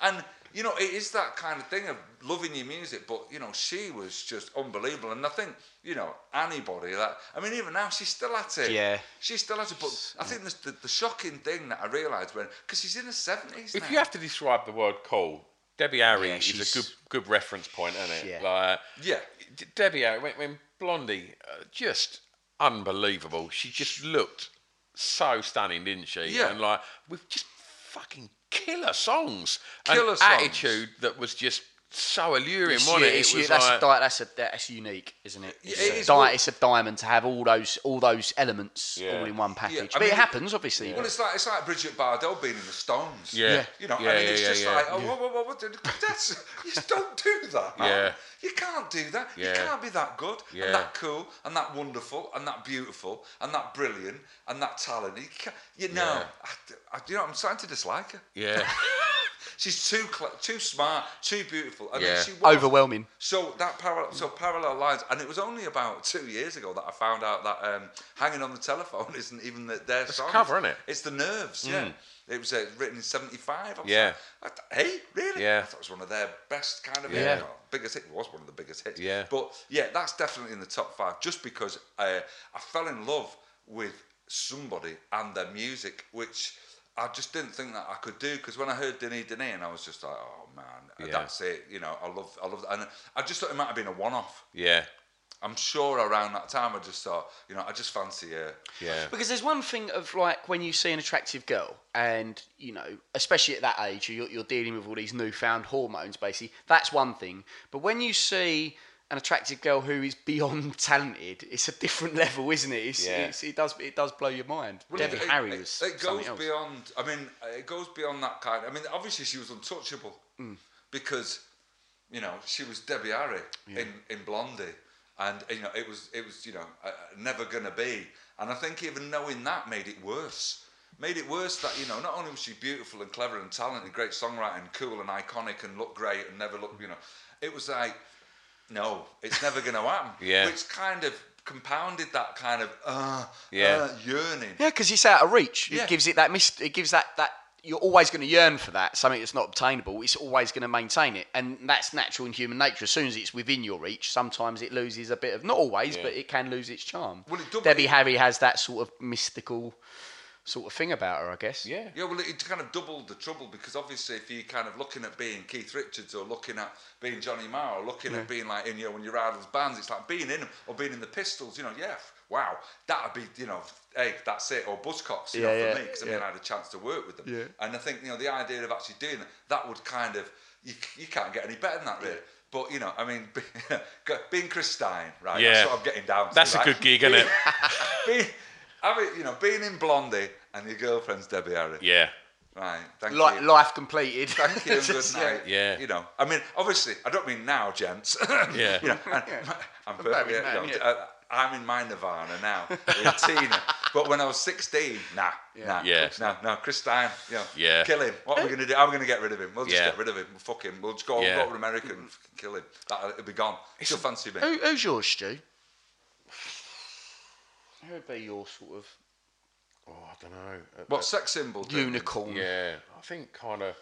And... You know, it is that kind of thing of loving your music, but, you know, she was just unbelievable. And I think, you know, anybody that... I mean, even now, she's still at it. Yeah. She's still at it. But I think the, the shocking thing that I realised when... Because she's in her seventies now. If you have to describe the word cool, Debbie Harry yeah, is a good good reference point, isn't it? Yeah. Like, yeah. Debbie Harry, when, when Blondie, uh, just unbelievable. She just looked so stunning, didn't she? Yeah. And, like, we've just fucking... Killer songs, killer an songs. Attitude that was just so alluring, it's, wasn't yeah, it? It was that's, like... a di that's a that's unique, isn't it? It's, yeah, it a, is, di well, it's a diamond to have all those all those elements yeah. all in one package. Yeah, but mean, it happens, obviously. Yeah. Well, it's like it's like Bridget Bardot being in the Stones. Yeah, yeah. you know, yeah, I mean, yeah, it's yeah, just yeah. like, oh, yeah. whoa, whoa, whoa, whoa, that's you just don't do that. Man. Yeah, you can't do that. Yeah. You can't be that good yeah. and that cool and that wonderful and that beautiful and that brilliant and that talented. You, can't, you know, yeah. I, I, you know, I'm starting to dislike her. Yeah. She's too too smart, too beautiful. I mean, yeah. she was. Overwhelming. So that parallel, so parallel lines, and it was only about two years ago that I found out that um, "Hanging on the Telephone" isn't even the, their song. It's a cover, isn't it? It's the Nerves. Mm. Yeah, it was uh, written in seventy-five. I was yeah. Like, I th hey, really? Yeah. I thought it was one of their best kind of yeah. you know, biggest hit. It was one of the biggest hits. Yeah. But yeah, that's definitely in the top five, just because I, I fell in love with somebody and their music, which. I just didn't think that I could do, because when I heard Denis Denis, and I was just like, oh man, yeah. that's it. You know, I love, I love that. And I just thought it might have been a one-off. Yeah. I'm sure around that time I just thought, you know, I just fancy her. Yeah. Because there's one thing of like when you see an attractive girl, and you know, especially at that age, you're, you're dealing with all these newfound hormones. Basically, that's one thing. But when you see an attractive girl who is beyond talented, it's a different level, isn't it? It's, yeah. it's, it does it does blow your mind. Well, Debbie it, Harry was It, it goes else. beyond, I mean, it goes beyond that kind. I mean, obviously she was untouchable mm. because, you know, she was Debbie Harry yeah. in, in Blondie. And, you know, it was, it was you know, uh, never going to be. And I think even knowing that made it worse. Made it worse that, you know, not only was she beautiful and clever and talented, great songwriting, cool and iconic and looked great and never looked, you know, it was like... No, it's never going to happen. yeah. Which kind of compounded that kind of uh, yeah. uh, yearning. Yeah, because it's out of reach. It yeah. gives it that mist. It gives that that you're always going to yearn for that something that's not obtainable. It's always going to maintain it, and that's natural in human nature. As soon as it's within your reach, sometimes it loses a bit of not always, yeah. but it can lose its charm. Well, it Debbie it, Harry has that sort of mystical sort of thing about her, I guess. Yeah. Yeah, well, it kind of doubled the trouble, because obviously if you're kind of looking at being Keith Richards or looking at being Johnny Marr or looking yeah. at being like in, you know, when you're out of those bands, it's like being in them or being in the Pistols, you know, yeah, wow, that'd be, you know, hey, that's it, or Buzzcocks, you yeah, know, for yeah, me, because I mean, yeah. I had a chance to work with them. Yeah. And I think, you know, the idea of actually doing that, that would kind of, you, you can't get any better than that, really. Yeah. But, you know, I mean, being Chris Stein, right? Yeah. That's what I'm getting down to. That's right? A good gig, isn't it? being, I mean, you know, being in Blondie and your girlfriend's Debbie Harry. Yeah. Right. Thank L you. Life completed. Thank you. And good night. Yeah. You know, I mean, obviously, I don't mean now, gents. yeah. You know, I, yeah. I'm perfect. Yeah, you know, yeah. I, I'm in my Nirvana now, with Tina. But when I was sixteen, nah, yeah. nah, yeah. nah, nah, Chris Stein, you know, yeah. kill him. What are we going to do? I'm going to get rid of him. We'll just yeah. get rid of him. We'll fuck him. We'll just go yeah. over to America and fucking kill him. That'll, it'll be gone. She'll fancy me. Who, who's yours, Stu? Who would be your sort of... Oh, I don't know. What uh, sex symbol? Unicorn. You? Yeah, I think kind of...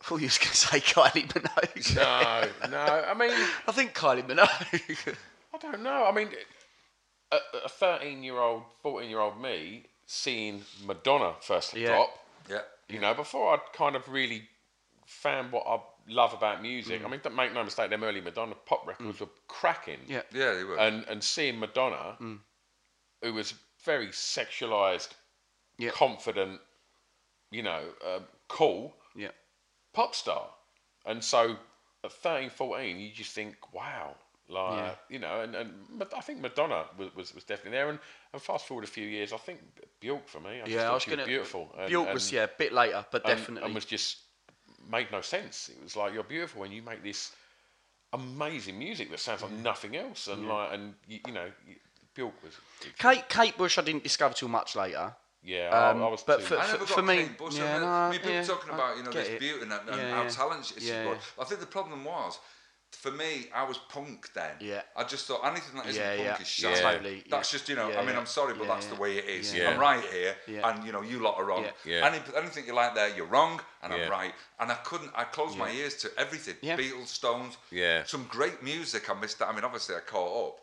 I thought you were going to say Kylie Minogue. No, no, I mean... I think Kylie Minogue. I don't know. I mean, a thirteen-year-old, fourteen-year-old me seeing Madonna first at yeah. top, yeah. you know, before I'd kind of really found what I love about music. Mm. I mean, don't make no mistake, them early Madonna pop records mm. were cracking. Yeah, yeah, they were. And and seeing Madonna, mm. who was very sexualized, yeah. confident, you know, uh, cool, yeah, pop star, and so at thirteen, fourteen, you just think, wow, like yeah. you know, and, and I think Madonna was, was was definitely there. And and fast forward a few years, I think Bjork for me. I yeah, just I was going to beautiful. And, Bjork and, was yeah, a bit later, but and, definitely and was just. Made no sense. It was like, you're beautiful when you make this amazing music that sounds like yeah. nothing else, and yeah. like, and you, you know, Bjork was. Kate Kate Bush I didn't discover till much later. Yeah, um, I, I was. But for, I never for, got for me, Kate Bush, yeah, I mean, no, we've been yeah, talking about you know this it. beauty and, and yeah, how yeah. talented yeah, she was. Yeah. I think the problem was, for me, I was punk then. Yeah. I just thought anything that isn't yeah, punk yeah. is shit. Yeah. Totally, that's yeah. just you know. Yeah, I mean, yeah. I'm sorry, but yeah, that's yeah. the way it is. Yeah. I'm right here, yeah. and you know, you lot are wrong. Yeah. Yeah. Any, anything you like there, you're wrong, and yeah. I'm right. And I couldn't. I closed yeah. my ears to everything. Yeah. Beatles, Stones. Yeah. Some great music. I missed that. I mean, obviously, I caught up.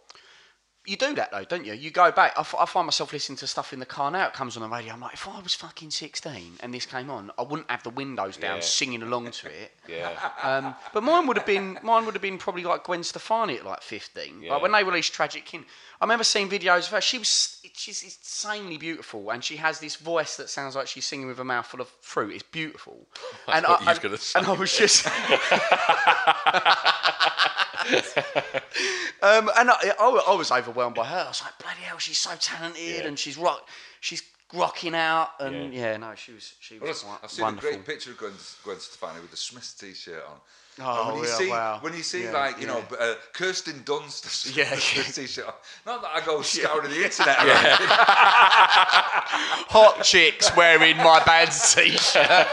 You do that though, don't you? You go back. I, f I find myself listening to stuff in the car now. It comes on the radio. I'm like, if I was fucking sixteen and this came on, I wouldn't have the windows down yeah. singing along to it. yeah. Um, but mine would have been mine would have been probably like Gwen Stefani at like fifteen. Yeah. Like when they released Tragic Kitten, I remember seeing videos of her. She was she's insanely beautiful, and she has this voice that sounds like she's singing with a mouthful of fruit. It's beautiful. I and I you was gonna say. And I was just. um, and I, I, I was overwhelmed by her. I was like, bloody hell, she's so talented, yeah. and she's rock, she's rocking out, and yeah, yeah no, she was, she was well, I've seen wonderful. a great picture of Gwen, Gwen Stefani with the Smiths T-shirt on. Oh, when you yeah, see, wow. when you see yeah, like you yeah. know, uh, Kirsten Dunst, yeah, yeah. T-shirt. Not that I go scouring yeah. the internet. Yeah. Hot chicks wearing my band's T-shirt.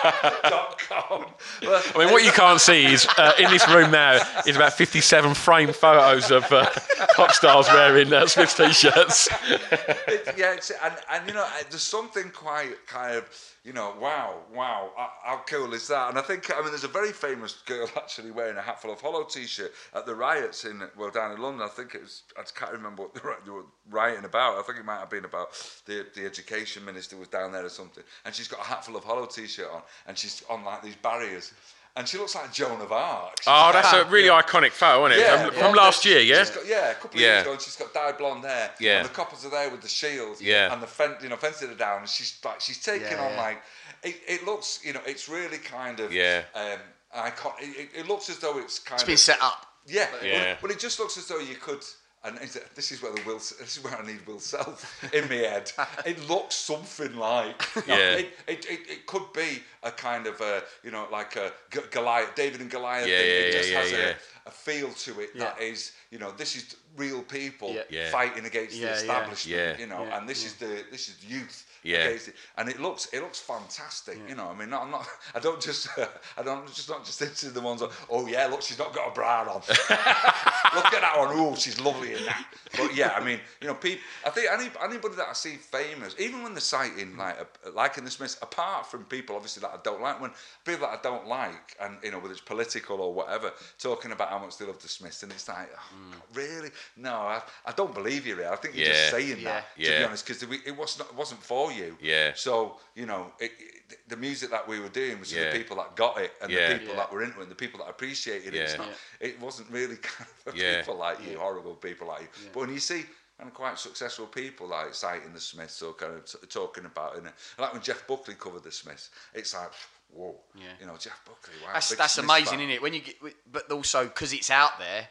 .com. Well, I mean, what you can't see is uh, in this room now is about fifty-seven frame photos of uh, pop stars wearing uh, Smith's T-shirts. It, yeah, it's, and and you know, there's something quite kind of. You know, wow, wow, how cool is that? And I think, I mean, there's a very famous girl actually wearing a Hatful of Hollow T-shirt at the riots in, well, down in London. I think it was, I can't remember what they were rioting about. I think it might have been about the, the education minister was down there or something. And she's got a Hatful of Hollow T-shirt on, and she's on like these barriers. And she looks like Joan of Arc. She's oh, that's a really yeah. iconic photo, isn't it? Yeah, from, yeah. from last year, yeah? Got, yeah, a couple of yeah. years ago, and she's got dyed blonde hair. Yeah. And the coppers are there with the shields. Yeah. And the fen you know, fences are down, and she's like, she's taking yeah, on yeah. like, it, it looks, you know, it's really kind of, yeah. um, iconic. It, it looks as though it's kind it's of. It's been set up. Yeah. yeah. Well, well, it just looks as though you could. And this is where the Will, this is where I need Will Self in my head. It looks something like yeah. it, it, it, it could be a kind of a you know like a G Goliath, David and Goliath. Yeah, thing. Yeah, it just yeah, has yeah. A, a feel to it yeah. that is you know this is real people yeah. Yeah. fighting against yeah, the establishment. Yeah. You know, yeah. and this yeah. is the this is youth. Yeah, it. And it looks it looks fantastic. Yeah. You know, I mean, not, I'm not. I don't just. Uh, I don't just not just into the ones. That, oh yeah, look, she's not got a bra on. Look at that one. Oh, she's lovely in that. But yeah, I mean, you know, people. I think any anybody that I see famous, even when they're citing like a, like in the Smiths, apart from people obviously that I don't like, when people that I don't like, and you know, whether it's political or whatever, talking about how much they love the Smiths, and it's like, oh, mm. God, really? No, I, I don't believe you. Really. I think you're yeah. just saying yeah. that to yeah. be honest, because it was not, it wasn't for you. Yeah. So, you know, it, it, the music that we were doing was yeah. the people that got it and yeah. the people yeah. that were into it and the people that appreciated it. Yeah. It's not, yeah. It wasn't really kind of yeah. people like you, yeah. horrible people like you. Yeah. But when you see kind of quite successful people like citing the Smiths or kind of t talking about it, like when Jeff Buckley covered the Smiths, it's like, whoa, yeah. you know, Jeff Buckley. Wow, that's that's Smiths amazing, fan. Isn't it? When you get, but also because it's out there,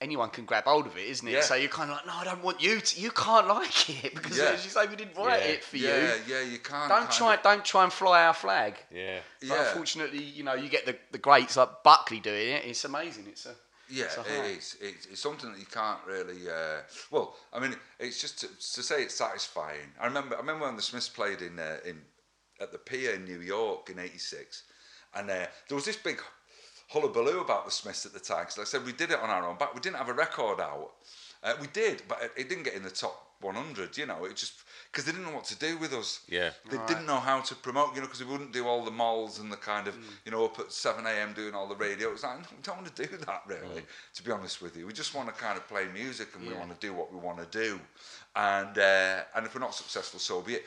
anyone can grab hold of it, isn't it? Yeah. So you're kind of like, no, I don't want you to, you can't like it because yeah. as you say, we didn't write yeah. it for yeah, you. Yeah, yeah, you can't. Don't try, of... don't try and fly our flag. Yeah. yeah. Unfortunately, you know, you get the, the greats like Buckley doing it. It's amazing. It's a yeah, it's a it is. It's, it's something that you can't really. Uh, well, I mean, it's just to, to say it's satisfying. I remember, I remember when the Smiths played in uh, in at the Pier in New York in eighty-six, and uh, there was this big hullabaloo about the Smiths at the time. Because like I said, we did it on our own back. We didn't have a record out. Uh, we did, but it, it didn't get in the top one hundred. You know, it just because they didn't know what to do with us. Yeah, they right. didn't know how to promote. You know, because we wouldn't do all the malls and the kind of mm. you know up at seven A M doing all the radio. It's like no, we don't want to do that really. Mm. To be honest with you, we just want to kind of play music and yeah. we want to do what we want to do. And uh, and if we're not successful, so be it.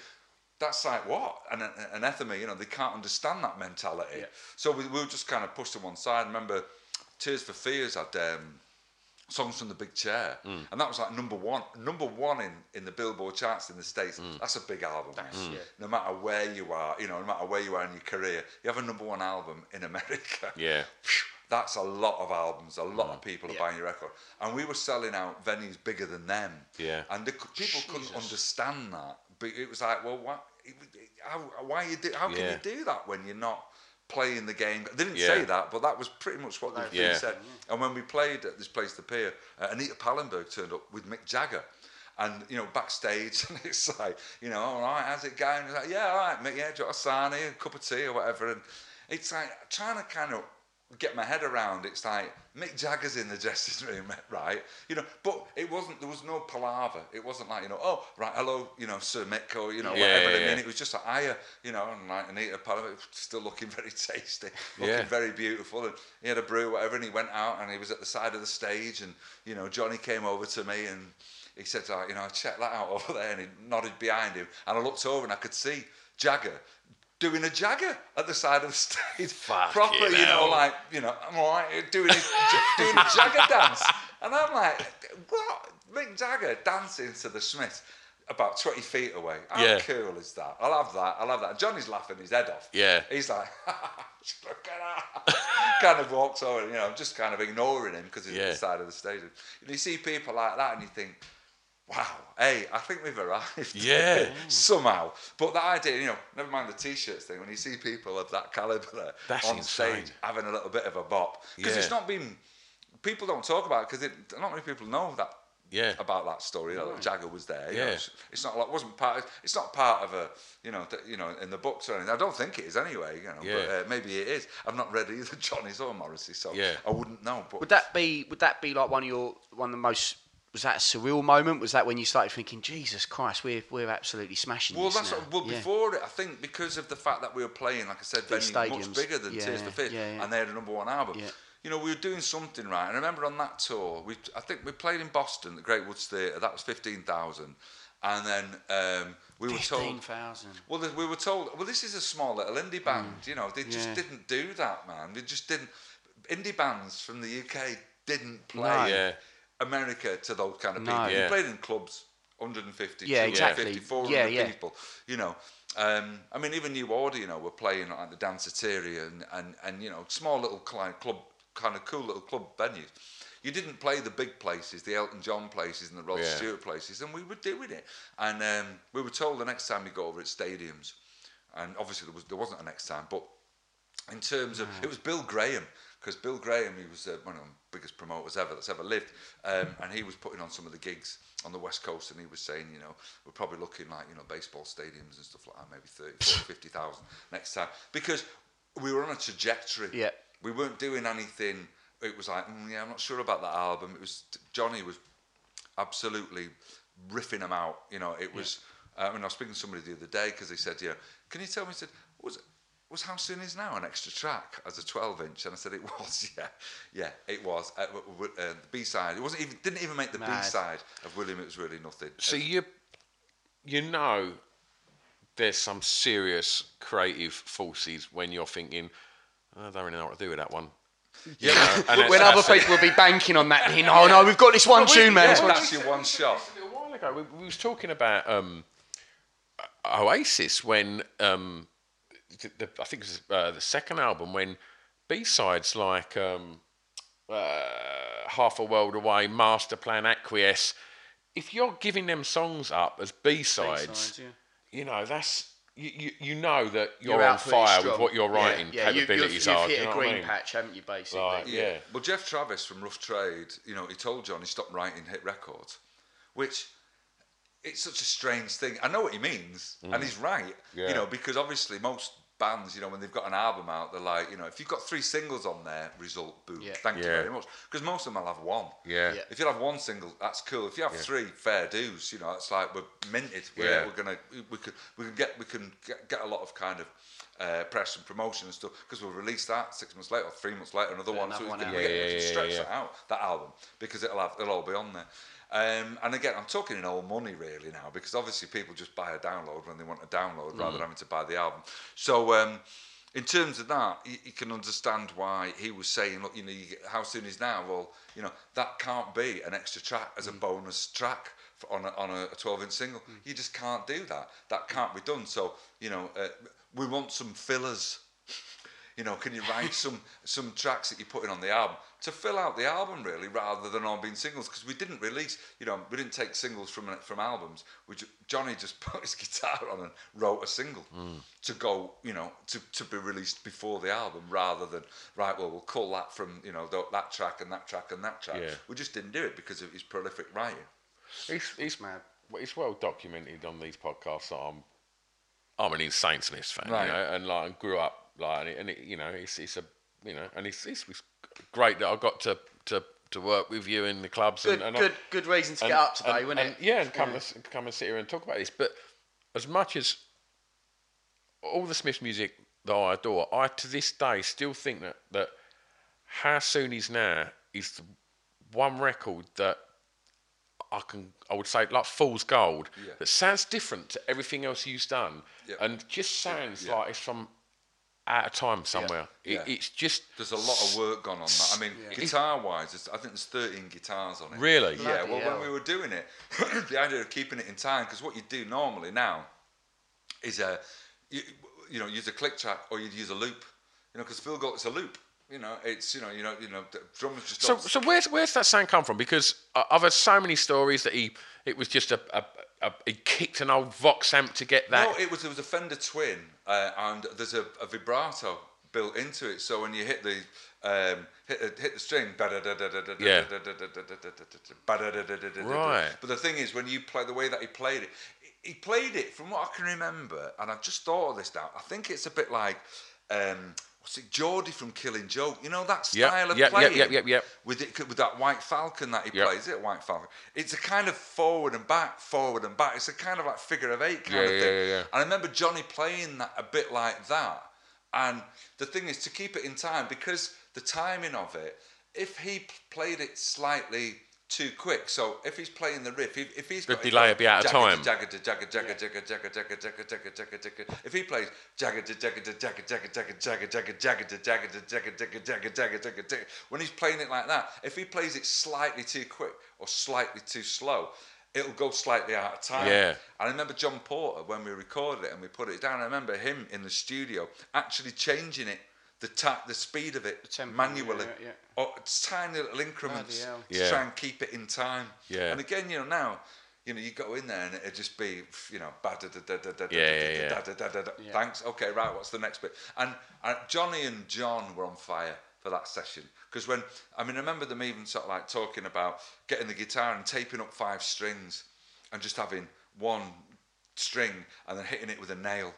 that's like what? An, an anathema, you know, they can't understand that mentality. Yeah. So we, we were just kind of pushed to one side. I remember Tears for Fears had um, Songs from the Big Chair. Mm. And that was like number one, number one in, in the Billboard charts in the States. Mm. That's a big album. Nice. Mm. Yeah. No matter where you are, you know, no matter where you are in your career, you have a number one album in America. Yeah. That's a lot of albums. A lot mm. of people are yeah. buying your record, and we were selling out venues bigger than them. Yeah, and the, people Jesus. couldn't understand that. But it was like, well, what? How, why you do? How yeah. can you do that when you're not playing the game? They didn't yeah. say that, but that was pretty much what they yeah. said. Yeah. And when we played at this place, the Pier, uh, Anita Pallenberg turned up with Mick Jagger. And, you know, backstage, and it's like, you know, all right, how's it going? And it's like, yeah, all right, Mick, yeah, do you want a sarnie, a cup of tea or whatever? And it's like trying to kind of get my head around, it's like Mick Jagger's in the dressing room, right? You know, but it wasn't, there was no palaver. It wasn't like, you know, oh, right, hello, you know, Sir Mick, or, you know, yeah, whatever. Yeah, I mean, yeah. it was just like, hiya, you know, and like Anita Pallenberg, still looking very tasty, looking yeah. very beautiful. And he had a brew, whatever, and he went out and he was at the side of the stage. And, you know, Johnny came over to me and he said, like, you know, check that out over there. And he nodded behind him. And I looked over and I could see Jagger doing a Jagger at the side of the stage. Fucking proper, you know, hell. like, you know, I'm all right, doing his, doing a Jagger dance. And I'm like, what? Mick Jagger dancing to the Smiths about twenty feet away. How yeah. cool is that? I love that, I love that. Johnny's laughing his head off. Yeah. He's like, look at that. Kind of walks over, you know, just kind of ignoring him because he's yeah. at the side of the stage. And you see people like that and you think, wow, hey, I think we've arrived. Yeah. Somehow. But that idea, you know, never mind the T-shirts thing, when you see people of that calibre on insane. stage having a little bit of a bop. Because yeah. it's not been, people don't talk about it because not many people know that yeah. about that story, right. that Jagger was there. Yeah. You know, it's, it's not like, wasn't part, of, it's not part of a, you know, th- you know, in the books or anything. I don't think it is anyway, you know, yeah. but uh, maybe it is. I've not read either Johnny's or Morrissey, so yeah. I wouldn't know. But would that be, would that be like one of your, one of the most, was that a surreal moment? Was that when you started thinking, Jesus Christ, we're we're absolutely smashing well, this that's now? What, well, yeah. before it, I think because of the fact that we were playing, like I said, big venues much bigger than yeah, Tears for Fears, yeah, yeah. and they had a number one album. Yeah. You know, we were doing something right. I remember on that tour, we I think we played in Boston, the Great Woods Theatre. That was fifteen thousand, and then um, we were told fifteen thousand. Well, we were told, well, this is a small little indie band. Mm. You know, they yeah. just didn't do that, man. They just didn't. Indie bands from the U K didn't play. No. Yeah. America to those kind of people. No, yeah. You played in clubs, one hundred fifty, yeah, exactly. two hundred fifty, four hundred yeah, yeah. people. You know, um, I mean, even New Order, you know, were playing like the Danceteria and, and, and you know, small little client club, kind of cool little club venues. You didn't play the big places, the Elton John places and the Rod yeah. Stewart places, and we were doing it. And um, we were told the next time we go over at stadiums, and obviously there, was, there wasn't a next time, but in terms of, no. it was Bill Graham, because Bill Graham, he was uh, one of the biggest promoters ever that's ever lived, um, and he was putting on some of the gigs on the West Coast, and he was saying, you know, we're probably looking like, you know, baseball stadiums and stuff like that, maybe thirty, forty, fifty thousand next time, because we were on a trajectory. Yeah. We weren't doing anything. It was like, mm, yeah, I'm not sure about that album. It was Johnny was absolutely riffing them out. You know, it was. Yeah. Uh, I mean, I was speaking to somebody the other day because they said, yeah, can you tell me? He said, was it? was How Soon Is Now an extra track as a twelve inch? And I said, it was, yeah. Yeah, it was. Uh, uh, uh, the B-side, it wasn't even, didn't even make the Mad. B-side of William, It Was Really Nothing. So you you know there's some serious creative forces when you're thinking, I don't really know what to do with that one. Yeah, you know, and when other people will be banking on that, you know, oh no, we've got this one well, tune, we, man. Yeah, well, that's your one shot. A little while ago, we, we was talking about um, Oasis when... Um, The, the, I think it was uh, the second album when B-sides like um, uh, Half a World Away, Master Plan, Acquiesce, if you're giving them songs up as B-sides, B-sides yeah. you know, that's you, you, you know that you're, you're on fire with what your writing yeah, yeah. capabilities you, you've, are. You've hit you know a green I mean? patch, haven't you, basically? Like, yeah. yeah. Well, Jeff Travis from Rough Trade, you know, he told John he stopped writing hit records, which... it's such a strange thing. I know what he means, mm. and he's right. Yeah. You know, because obviously most bands, you know, when they've got an album out, they're like, you know, if you've got three singles on there, result, boom, yeah. thank yeah. you very much. Because most of them will have one. Yeah. yeah. If you'll have one single, that's cool. If you have yeah. three, fair dues, you know, it's like we're minted. We're, yeah. we're gonna, we could, we can get, we can get, get a lot of kind of uh, press and promotion and stuff because we'll release that six months later, or three months later, another yeah, one. So one we, can, yeah, we, get, yeah, we can stretch yeah, yeah. that out, that album, because it'll have, it'll all be on there. Um, and again, I'm talking in old money really now, because obviously people just buy a download when they want a download mm. rather than having to buy the album. So um, in terms of that, you, you can understand why he was saying, look, you know, you get, how soon is now? Well, you know, that can't be an extra track as mm. a bonus track for, on a, on a twelve-inch single. Mm. You just can't do that. That can't be done. So, you know, uh, we want some fillers. You know, can you write some some tracks that you're putting on the album to fill out the album, really, rather than all being singles? Because we didn't release, you know, we didn't take singles from from albums. We ju- Johnny just put his guitar on and wrote a single mm. to go, you know, to, to be released before the album, rather than, right, well, we'll call that from, you know, that track and that track and that track. Yeah. We just didn't do it because of his prolific writing. It's, it's mad. It's well documented on these podcasts that I'm, I'm an insane Smiths fan, right. you know, and like, I grew up. Like, and it, and it, you know, it's it's a you know, and it's it's, it's great that I got to, to, to work with you in the clubs. Good, and, and good, I, good reason to and, get up today, and, wasn't and, it? Yeah, and come yeah. and come and sit here and talk about this. But as much as all the Smiths music that I adore, I to this day still think that that How Soon Is Now is the one record that I can I would say like Fool's Gold yeah. that sounds different to everything else you've done, yep. and just sounds yeah. like it's from. At a time somewhere. Yeah. It, yeah. It's just... There's a lot of work gone on that. I mean, yeah. guitar-wise, I think there's thirteen guitars on it. Really? Bloody yeah, well, hell. When we were doing it, the idea of keeping it in time, because what you do normally now is, a, you, you know, use a click track or you'd use a loop. You know, because Phil got it's a loop. You know, it's, you know, you know, you know, the drummers just don't... So, so where's, where's that sound come from? Because I've heard so many stories that he, it was just a... a Uh, he kicked an old Vox amp to get that. No, it was it was a Fender Twin, uh, and there's a, a vibrato built into it. So when you hit the um, hit, uh, hit the string, yeah. right. But the thing is, when you play the way that he played it, he played it from what I can remember, and I've just thought of this now. I think it's a bit like. Um, See, Geordie from Killing Joke, you know that style yep, of yep, playing yep, yep, yep. with it, with that White Falcon that he yep. plays. Is it White Falcon? It's a kind of forward and back, forward and back. It's a kind of like figure of eight kind yeah, of thing. Yeah, yeah. And I remember Johnny playing that a bit like that. And the thing is to keep it in time because the timing of it. If he played it slightly too quick, so if he's playing the riff, if, if he's got the delay, it'd be out of time. If he plays, when he's playing it like that, if he plays it slightly too quick or slightly too slow, it'll go slightly out of time. Yeah. I remember John Porter when we recorded it and we put it down. I remember him in the studio actually changing it. The ta- the speed of it, the manually, yeah, yeah. or tiny little increments to yeah. try and keep it in time. Yeah. And again, you know, now, you know, you go in there and it'd just be, you know, thanks, okay, right, what's the next bit? And uh, Johnny and John were on fire for that session. Because when, I mean, I remember them even sort of like talking about getting the guitar and taping up five strings and just having one string and then hitting it with a nail.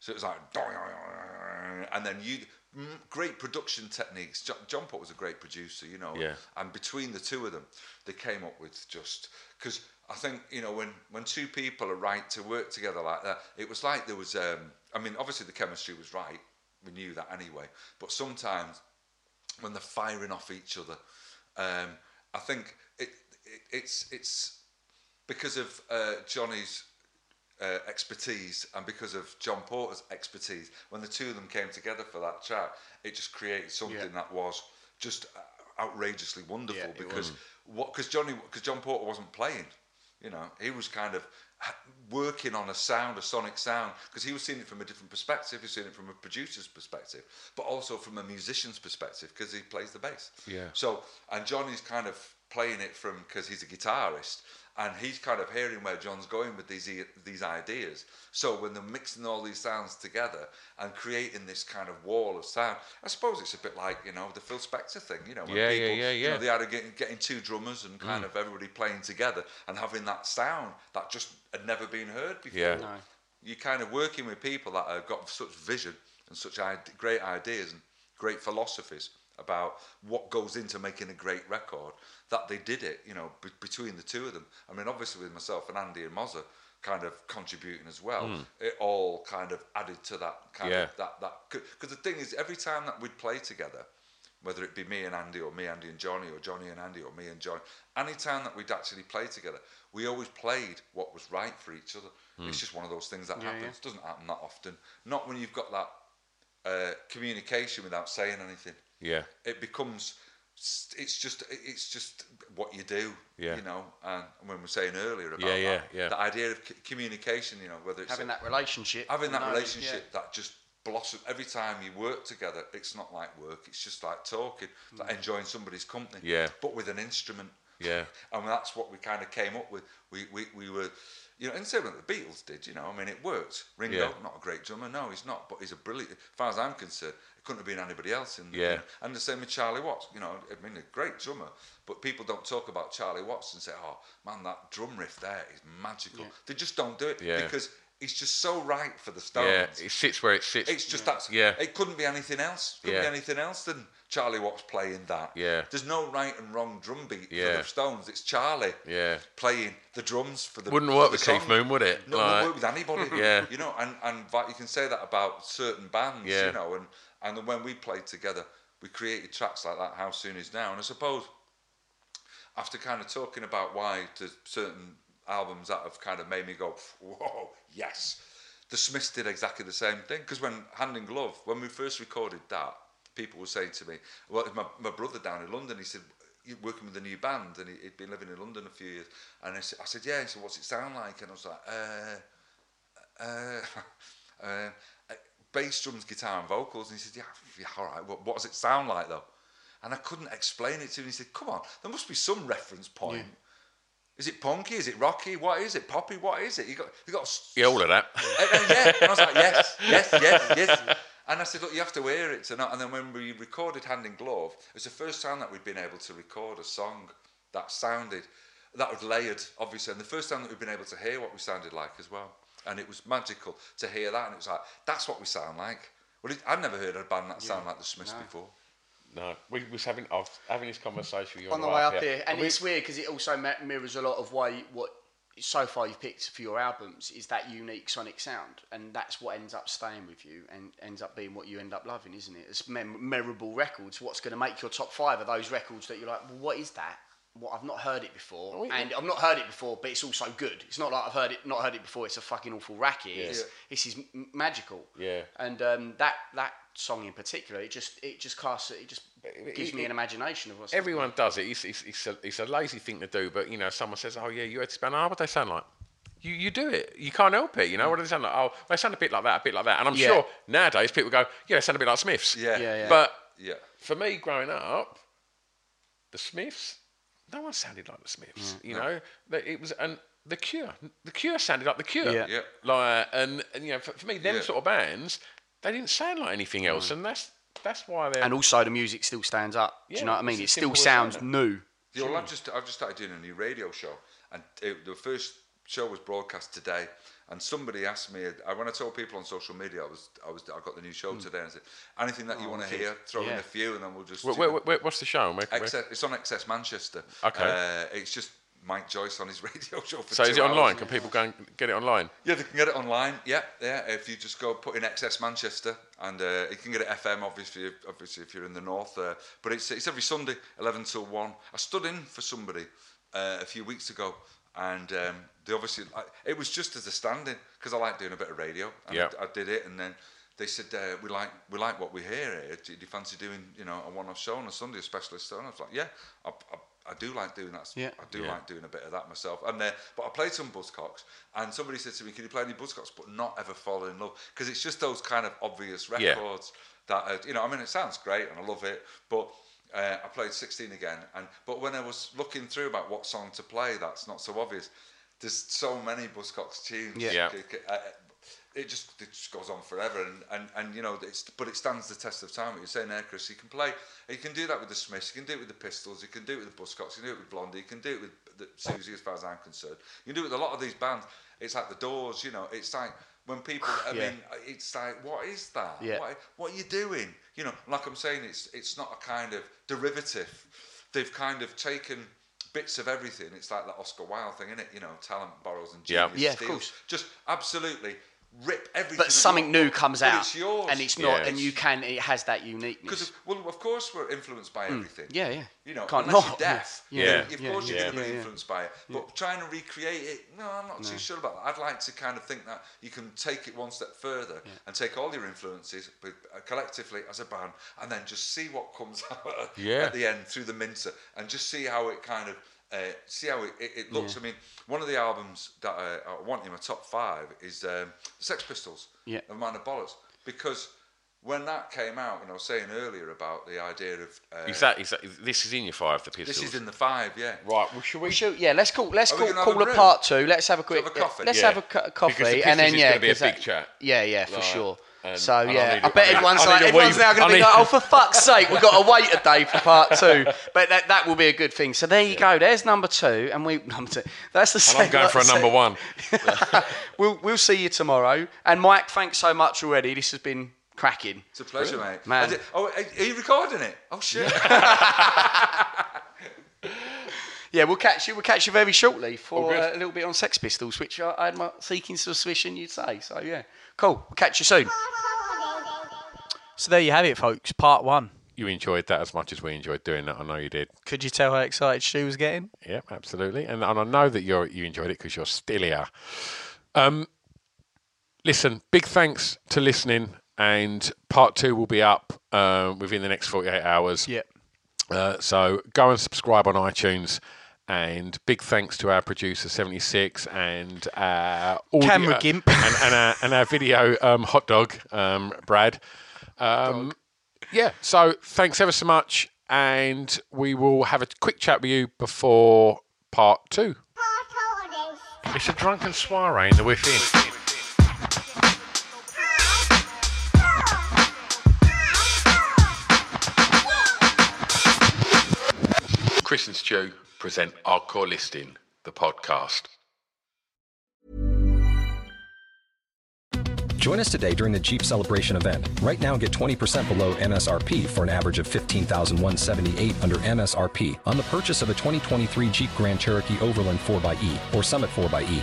So it was like, and then you... Great production techniques. John Pott was a great producer, you know. Yeah. And between the two of them, they came up with just... Because I think, you know, when, when two people are right to work together like that, it was like there was... Um, I mean, obviously the chemistry was right. We knew that anyway. But sometimes when they're firing off each other, um, I think it, it it's it's because of uh, Johnny's... Uh, expertise and because of John Porter's expertise, when the two of them came together for that track, it just created something yeah. that was just outrageously wonderful. Yeah, because was. what? Because Johnny, because John Porter wasn't playing, you know, he was kind of working on a sound, a sonic sound, because he was seeing it from a different perspective. He was seeing it from a producer's perspective, but also from a musician's perspective because he plays the bass. Yeah. So and Johnny's kind of playing it from because he's a guitarist. And he's kind of hearing where John's going with these these ideas. So when they're mixing all these sounds together and creating this kind of wall of sound, I suppose it's a bit like, you know, the Phil Spector thing, you know, when yeah, people, yeah, yeah, yeah. you know, they had getting, getting two drummers and kind mm. of everybody playing together and having that sound that just had never been heard before. Yeah. No. You're kind of working with people that have got such vision and such ide- great ideas and great philosophies about what goes into making a great record, that they did it, you know, be between the two of them. I mean, obviously with myself and Andy and Mozza kind of contributing as well, mm. it all kind of added to that kind yeah. of that that because the thing is, every time that we'd play together, whether it be me and Andy or me, Andy and Johnny, or Johnny and Andy, or me and Johnny, any time that we'd actually play together, we always played what was right for each other. Mm. It's just one of those things that yeah, happens. Yeah. Doesn't happen that often. Not when you've got that uh, communication without saying anything. Yeah. It becomes, it's just it's just what you do, yeah. you know. And when we were saying earlier about yeah, yeah, that, yeah. the idea of c communication, you know, whether it's having a, that relationship. Having that knowledge, relationship yeah. that just blossom every time you work together. It's not like work, it's just like talking, mm. like enjoying somebody's company, yeah, but with an instrument, yeah. And that's what we kind of came up with. We we, we were, you know, and same what the Beatles did, you know. I mean, it worked. Ringo, yeah. not a great drummer, no, he's not, but he's a brilliant, as far as I'm concerned, it couldn't have been anybody else in the yeah. room. And the same with Charlie Watts, you know, I mean, a great drummer, but people don't talk about Charlie Watts and say, oh man, that drum riff there is magical, yeah. they just don't do it, yeah. because it's just so right for the Stones. Yeah, it sits where it sits. It's just yeah. that's. Yeah. It couldn't be anything else. Couldn't yeah. be anything else than Charlie Watts playing that. Yeah. There's no right and wrong drum beat yeah. for the Stones. It's Charlie. Yeah. Playing the drums for the. Wouldn't for work the with Keith Moon, would it? No, like, wouldn't work with anybody. Yeah. You know, and and you can say that about certain bands. Yeah. You know, and and when we played together, we created tracks like that. How Soon Is Now, and I suppose after kind of talking about why to certain albums that have kind of made me go, whoa, yes. The Smiths did exactly the same thing, because when Hand in Glove, when we first recorded that, people were saying to me, well, my, my brother down in London, he said, you're working with a new band, and he, he'd been living in London a few years, and I said, I said yeah, he said, what's it sound like? And I was like, uh, uh, uh, uh, bass, drums, guitar and vocals. And he said, yeah, yeah, all right, what, what does it sound like though? And I couldn't explain it to him. He said, come on, there must be some reference point. Yeah. Is it punky? Is it rocky? What is it? Poppy? What is it? You got, you got. Yeah, all of that. And, and, yeah. and I was like, yes, yes, yes, yes. And I said, look, you have to hear it tonight. And then when we recorded Hand in Glove, it was the first time that we'd been able to record a song that sounded, that was layered, obviously, and the first time that we'd been able to hear what we sounded like as well. And it was magical to hear that. And it was like, that's what we sound like. Well, I'd never heard a band that yeah. sounded like the Smiths no. before. No, we was having I was having this conversation with you on, on the, the way up here, here. and we, it's weird because it also mirrors a lot of why what so far you've picked for your albums is that unique sonic sound, and that's what ends up staying with you and ends up being what you end up loving, isn't it? It's mem memorable records. What's going to make your top five are those records that you're like, well, what is that? What I've not heard it before, oh, yeah. and I've not heard it before, but it's also good. It's not like I've heard it, not heard it before. It's a fucking awful racket. Yeah. It's, yeah. This is m magical. Yeah, and um, that that song in particular, it just it just casts it just it, gives it, me an imagination of what's. Everyone like. does it. It's it's it's a, it's a lazy thing to do, but you know, someone says, "Oh yeah, you heard Spanish, what they sound like." You, you do it. You can't help it. You know, what do they sound like? Oh, they sound a bit like that, a bit like that. And I'm yeah. sure nowadays people go, "Yeah, they sound a bit like Smiths." Yeah, yeah. yeah. But yeah. for me, growing up, the Smiths. No one sounded like the Smiths, mm, you no. know. It was and the Cure. The Cure sounded like the Cure. Yeah. yeah. Like and, and you know, for, for me, them yeah. sort of bands, they didn't sound like anything else, mm. and that's that's why they. And also, the music still stands up. Yeah, do you know what I mean? It still sounds new. Yeah, well, I've just I've just started doing a new radio show, and it, the first show was broadcast today. And somebody asked me, when I told people on social media, I was, I was, I got the new show mm. today, and I said, anything that oh, you want to hear, throw yeah. in a few, and then we'll just. Wait, wait, wait, wait, what's the show? Where, Excess, it's on Excess Manchester. Okay. Uh, it's just Mike Joyce on his radio show for. So is it hours. online? Can people go and get it online? Yeah, they can get it online. Yeah, yeah. If you just go put in Excess Manchester, and uh, you can get it F M, obviously, obviously if you're in the north. Uh, but it's it's every Sunday, eleven till one. I stood in for somebody uh, a few weeks ago. And um, they obviously, I, it was just as a stand-in because I like doing a bit of radio. And yep. I, I did it, and then they said uh, we like we like what we hear here. Do you fancy doing you know a one-off show on a Sunday, a specialist show? And I was like, yeah, I, I, I do like doing that. Yeah. I do yeah. like doing a bit of that myself. And uh, but I played some Buzzcocks, and somebody said to me, "Can you play any Buzzcocks?" But not ever fall in love because it's just those kind of obvious records yeah. that are, you know. I mean, it sounds great, and I love it, but. Uh, I played sixteen again, and but when I was looking through about what song to play, that's not so obvious. There's so many Buzzcocks tunes. Yeah. yeah. It, it just it just goes on forever, and and and you know, it's but it stands the test of time. What you're saying there, Chris, you can play, you can do that with the Smiths, you can do it with the Pistols, you can do it with the Buzzcocks, you can do it with Blondie, you can do it with that Siouxsie, as far as I'm concerned. You do it with a lot of these bands. It's like The Doors, you know. It's like when people, I yeah. mean, it's like, what is that? Yeah. What, what are you doing? You know, like I'm saying, it's it's not a kind of derivative. They've kind of taken bits of everything. It's like that Oscar Wilde thing, isn't it? You know, talent borrows and genius yeah. Yeah, steals. Of course. Just absolutely rip everything. But something new comes but out, it's yours. And it's not, yeah. and you can. It has that uniqueness. Because, well, of course, we're influenced by everything. Mm. Yeah, yeah. You know, Can't unless not. you're deaf, yeah. yeah. Of course, yeah. you're yeah. going to be yeah. influenced by it. But yeah. trying to recreate it, no, I'm not no. too sure about that. I'd like to kind of think that you can take it one step further yeah. and take all your influences collectively as a band, and then just see what comes out yeah. at the end through the minter, and just see how it kind of. Uh, see how it, it, it looks. Yeah. I mean, one of the albums that I, I want in my top five is um, the Sex Pistols, yeah. and Mind of Bollocks, because when that came out, and I was saying earlier about the idea of uh, is that, is that, this is in your five, the Pistols. This is in the five, yeah. Right. Well, should we? we should, yeah. Let's call. Let's call, call a part two. Let's have a quick. Have a coffee. Let's yeah. have a, co- a coffee, because the and then yeah, going to be a that, big chat. Yeah, yeah, for like, sure. Um, so yeah, I, I bet everyone's, like, everyone's now going to be like, oh, for fuck's sake, we've got to wait a day for part two. But that that will be a good thing. So there you yeah. go. There's number two, and we number two. That's the second. I'm going for a number one. we'll we'll see you tomorrow. And Mike, thanks so much already. This has been cracking. It's a pleasure, really? Mate. Man. Oh, are you recording it? Oh shit. Yeah, we'll catch you. We'll catch you very shortly for uh, a little bit on Sex Pistols, which I, I had my seeking suspicion you'd say. So yeah, cool. We'll catch you soon. So there you have it, folks. Part one. You enjoyed that as much as we enjoyed doing that. I know you did. Could you tell how excited she was getting? Yeah, absolutely. And, and I know that you you enjoyed it because you're still here. Um, listen, big thanks to listening, and part two will be up uh, within the next forty-eight hours. Yep. Uh, so go and subscribe on iTunes. And big thanks to our producer seventy-six and our audio, camera gimp and, and, our, and our video um, hot dog um, Brad. Um, dog. Yeah, so thanks ever so much, and we will have a quick chat with you before part two. It's a drunken soiree in the within. Chris and Stu present Our Core Listing, the podcast. Join us today during the Jeep Celebration event. Right now, get twenty percent below M S R P for an average of fifteen thousand one hundred seventy-eight dollars under M S R P on the purchase of a twenty twenty-three Jeep Grand Cherokee Overland four by E or Summit four by E.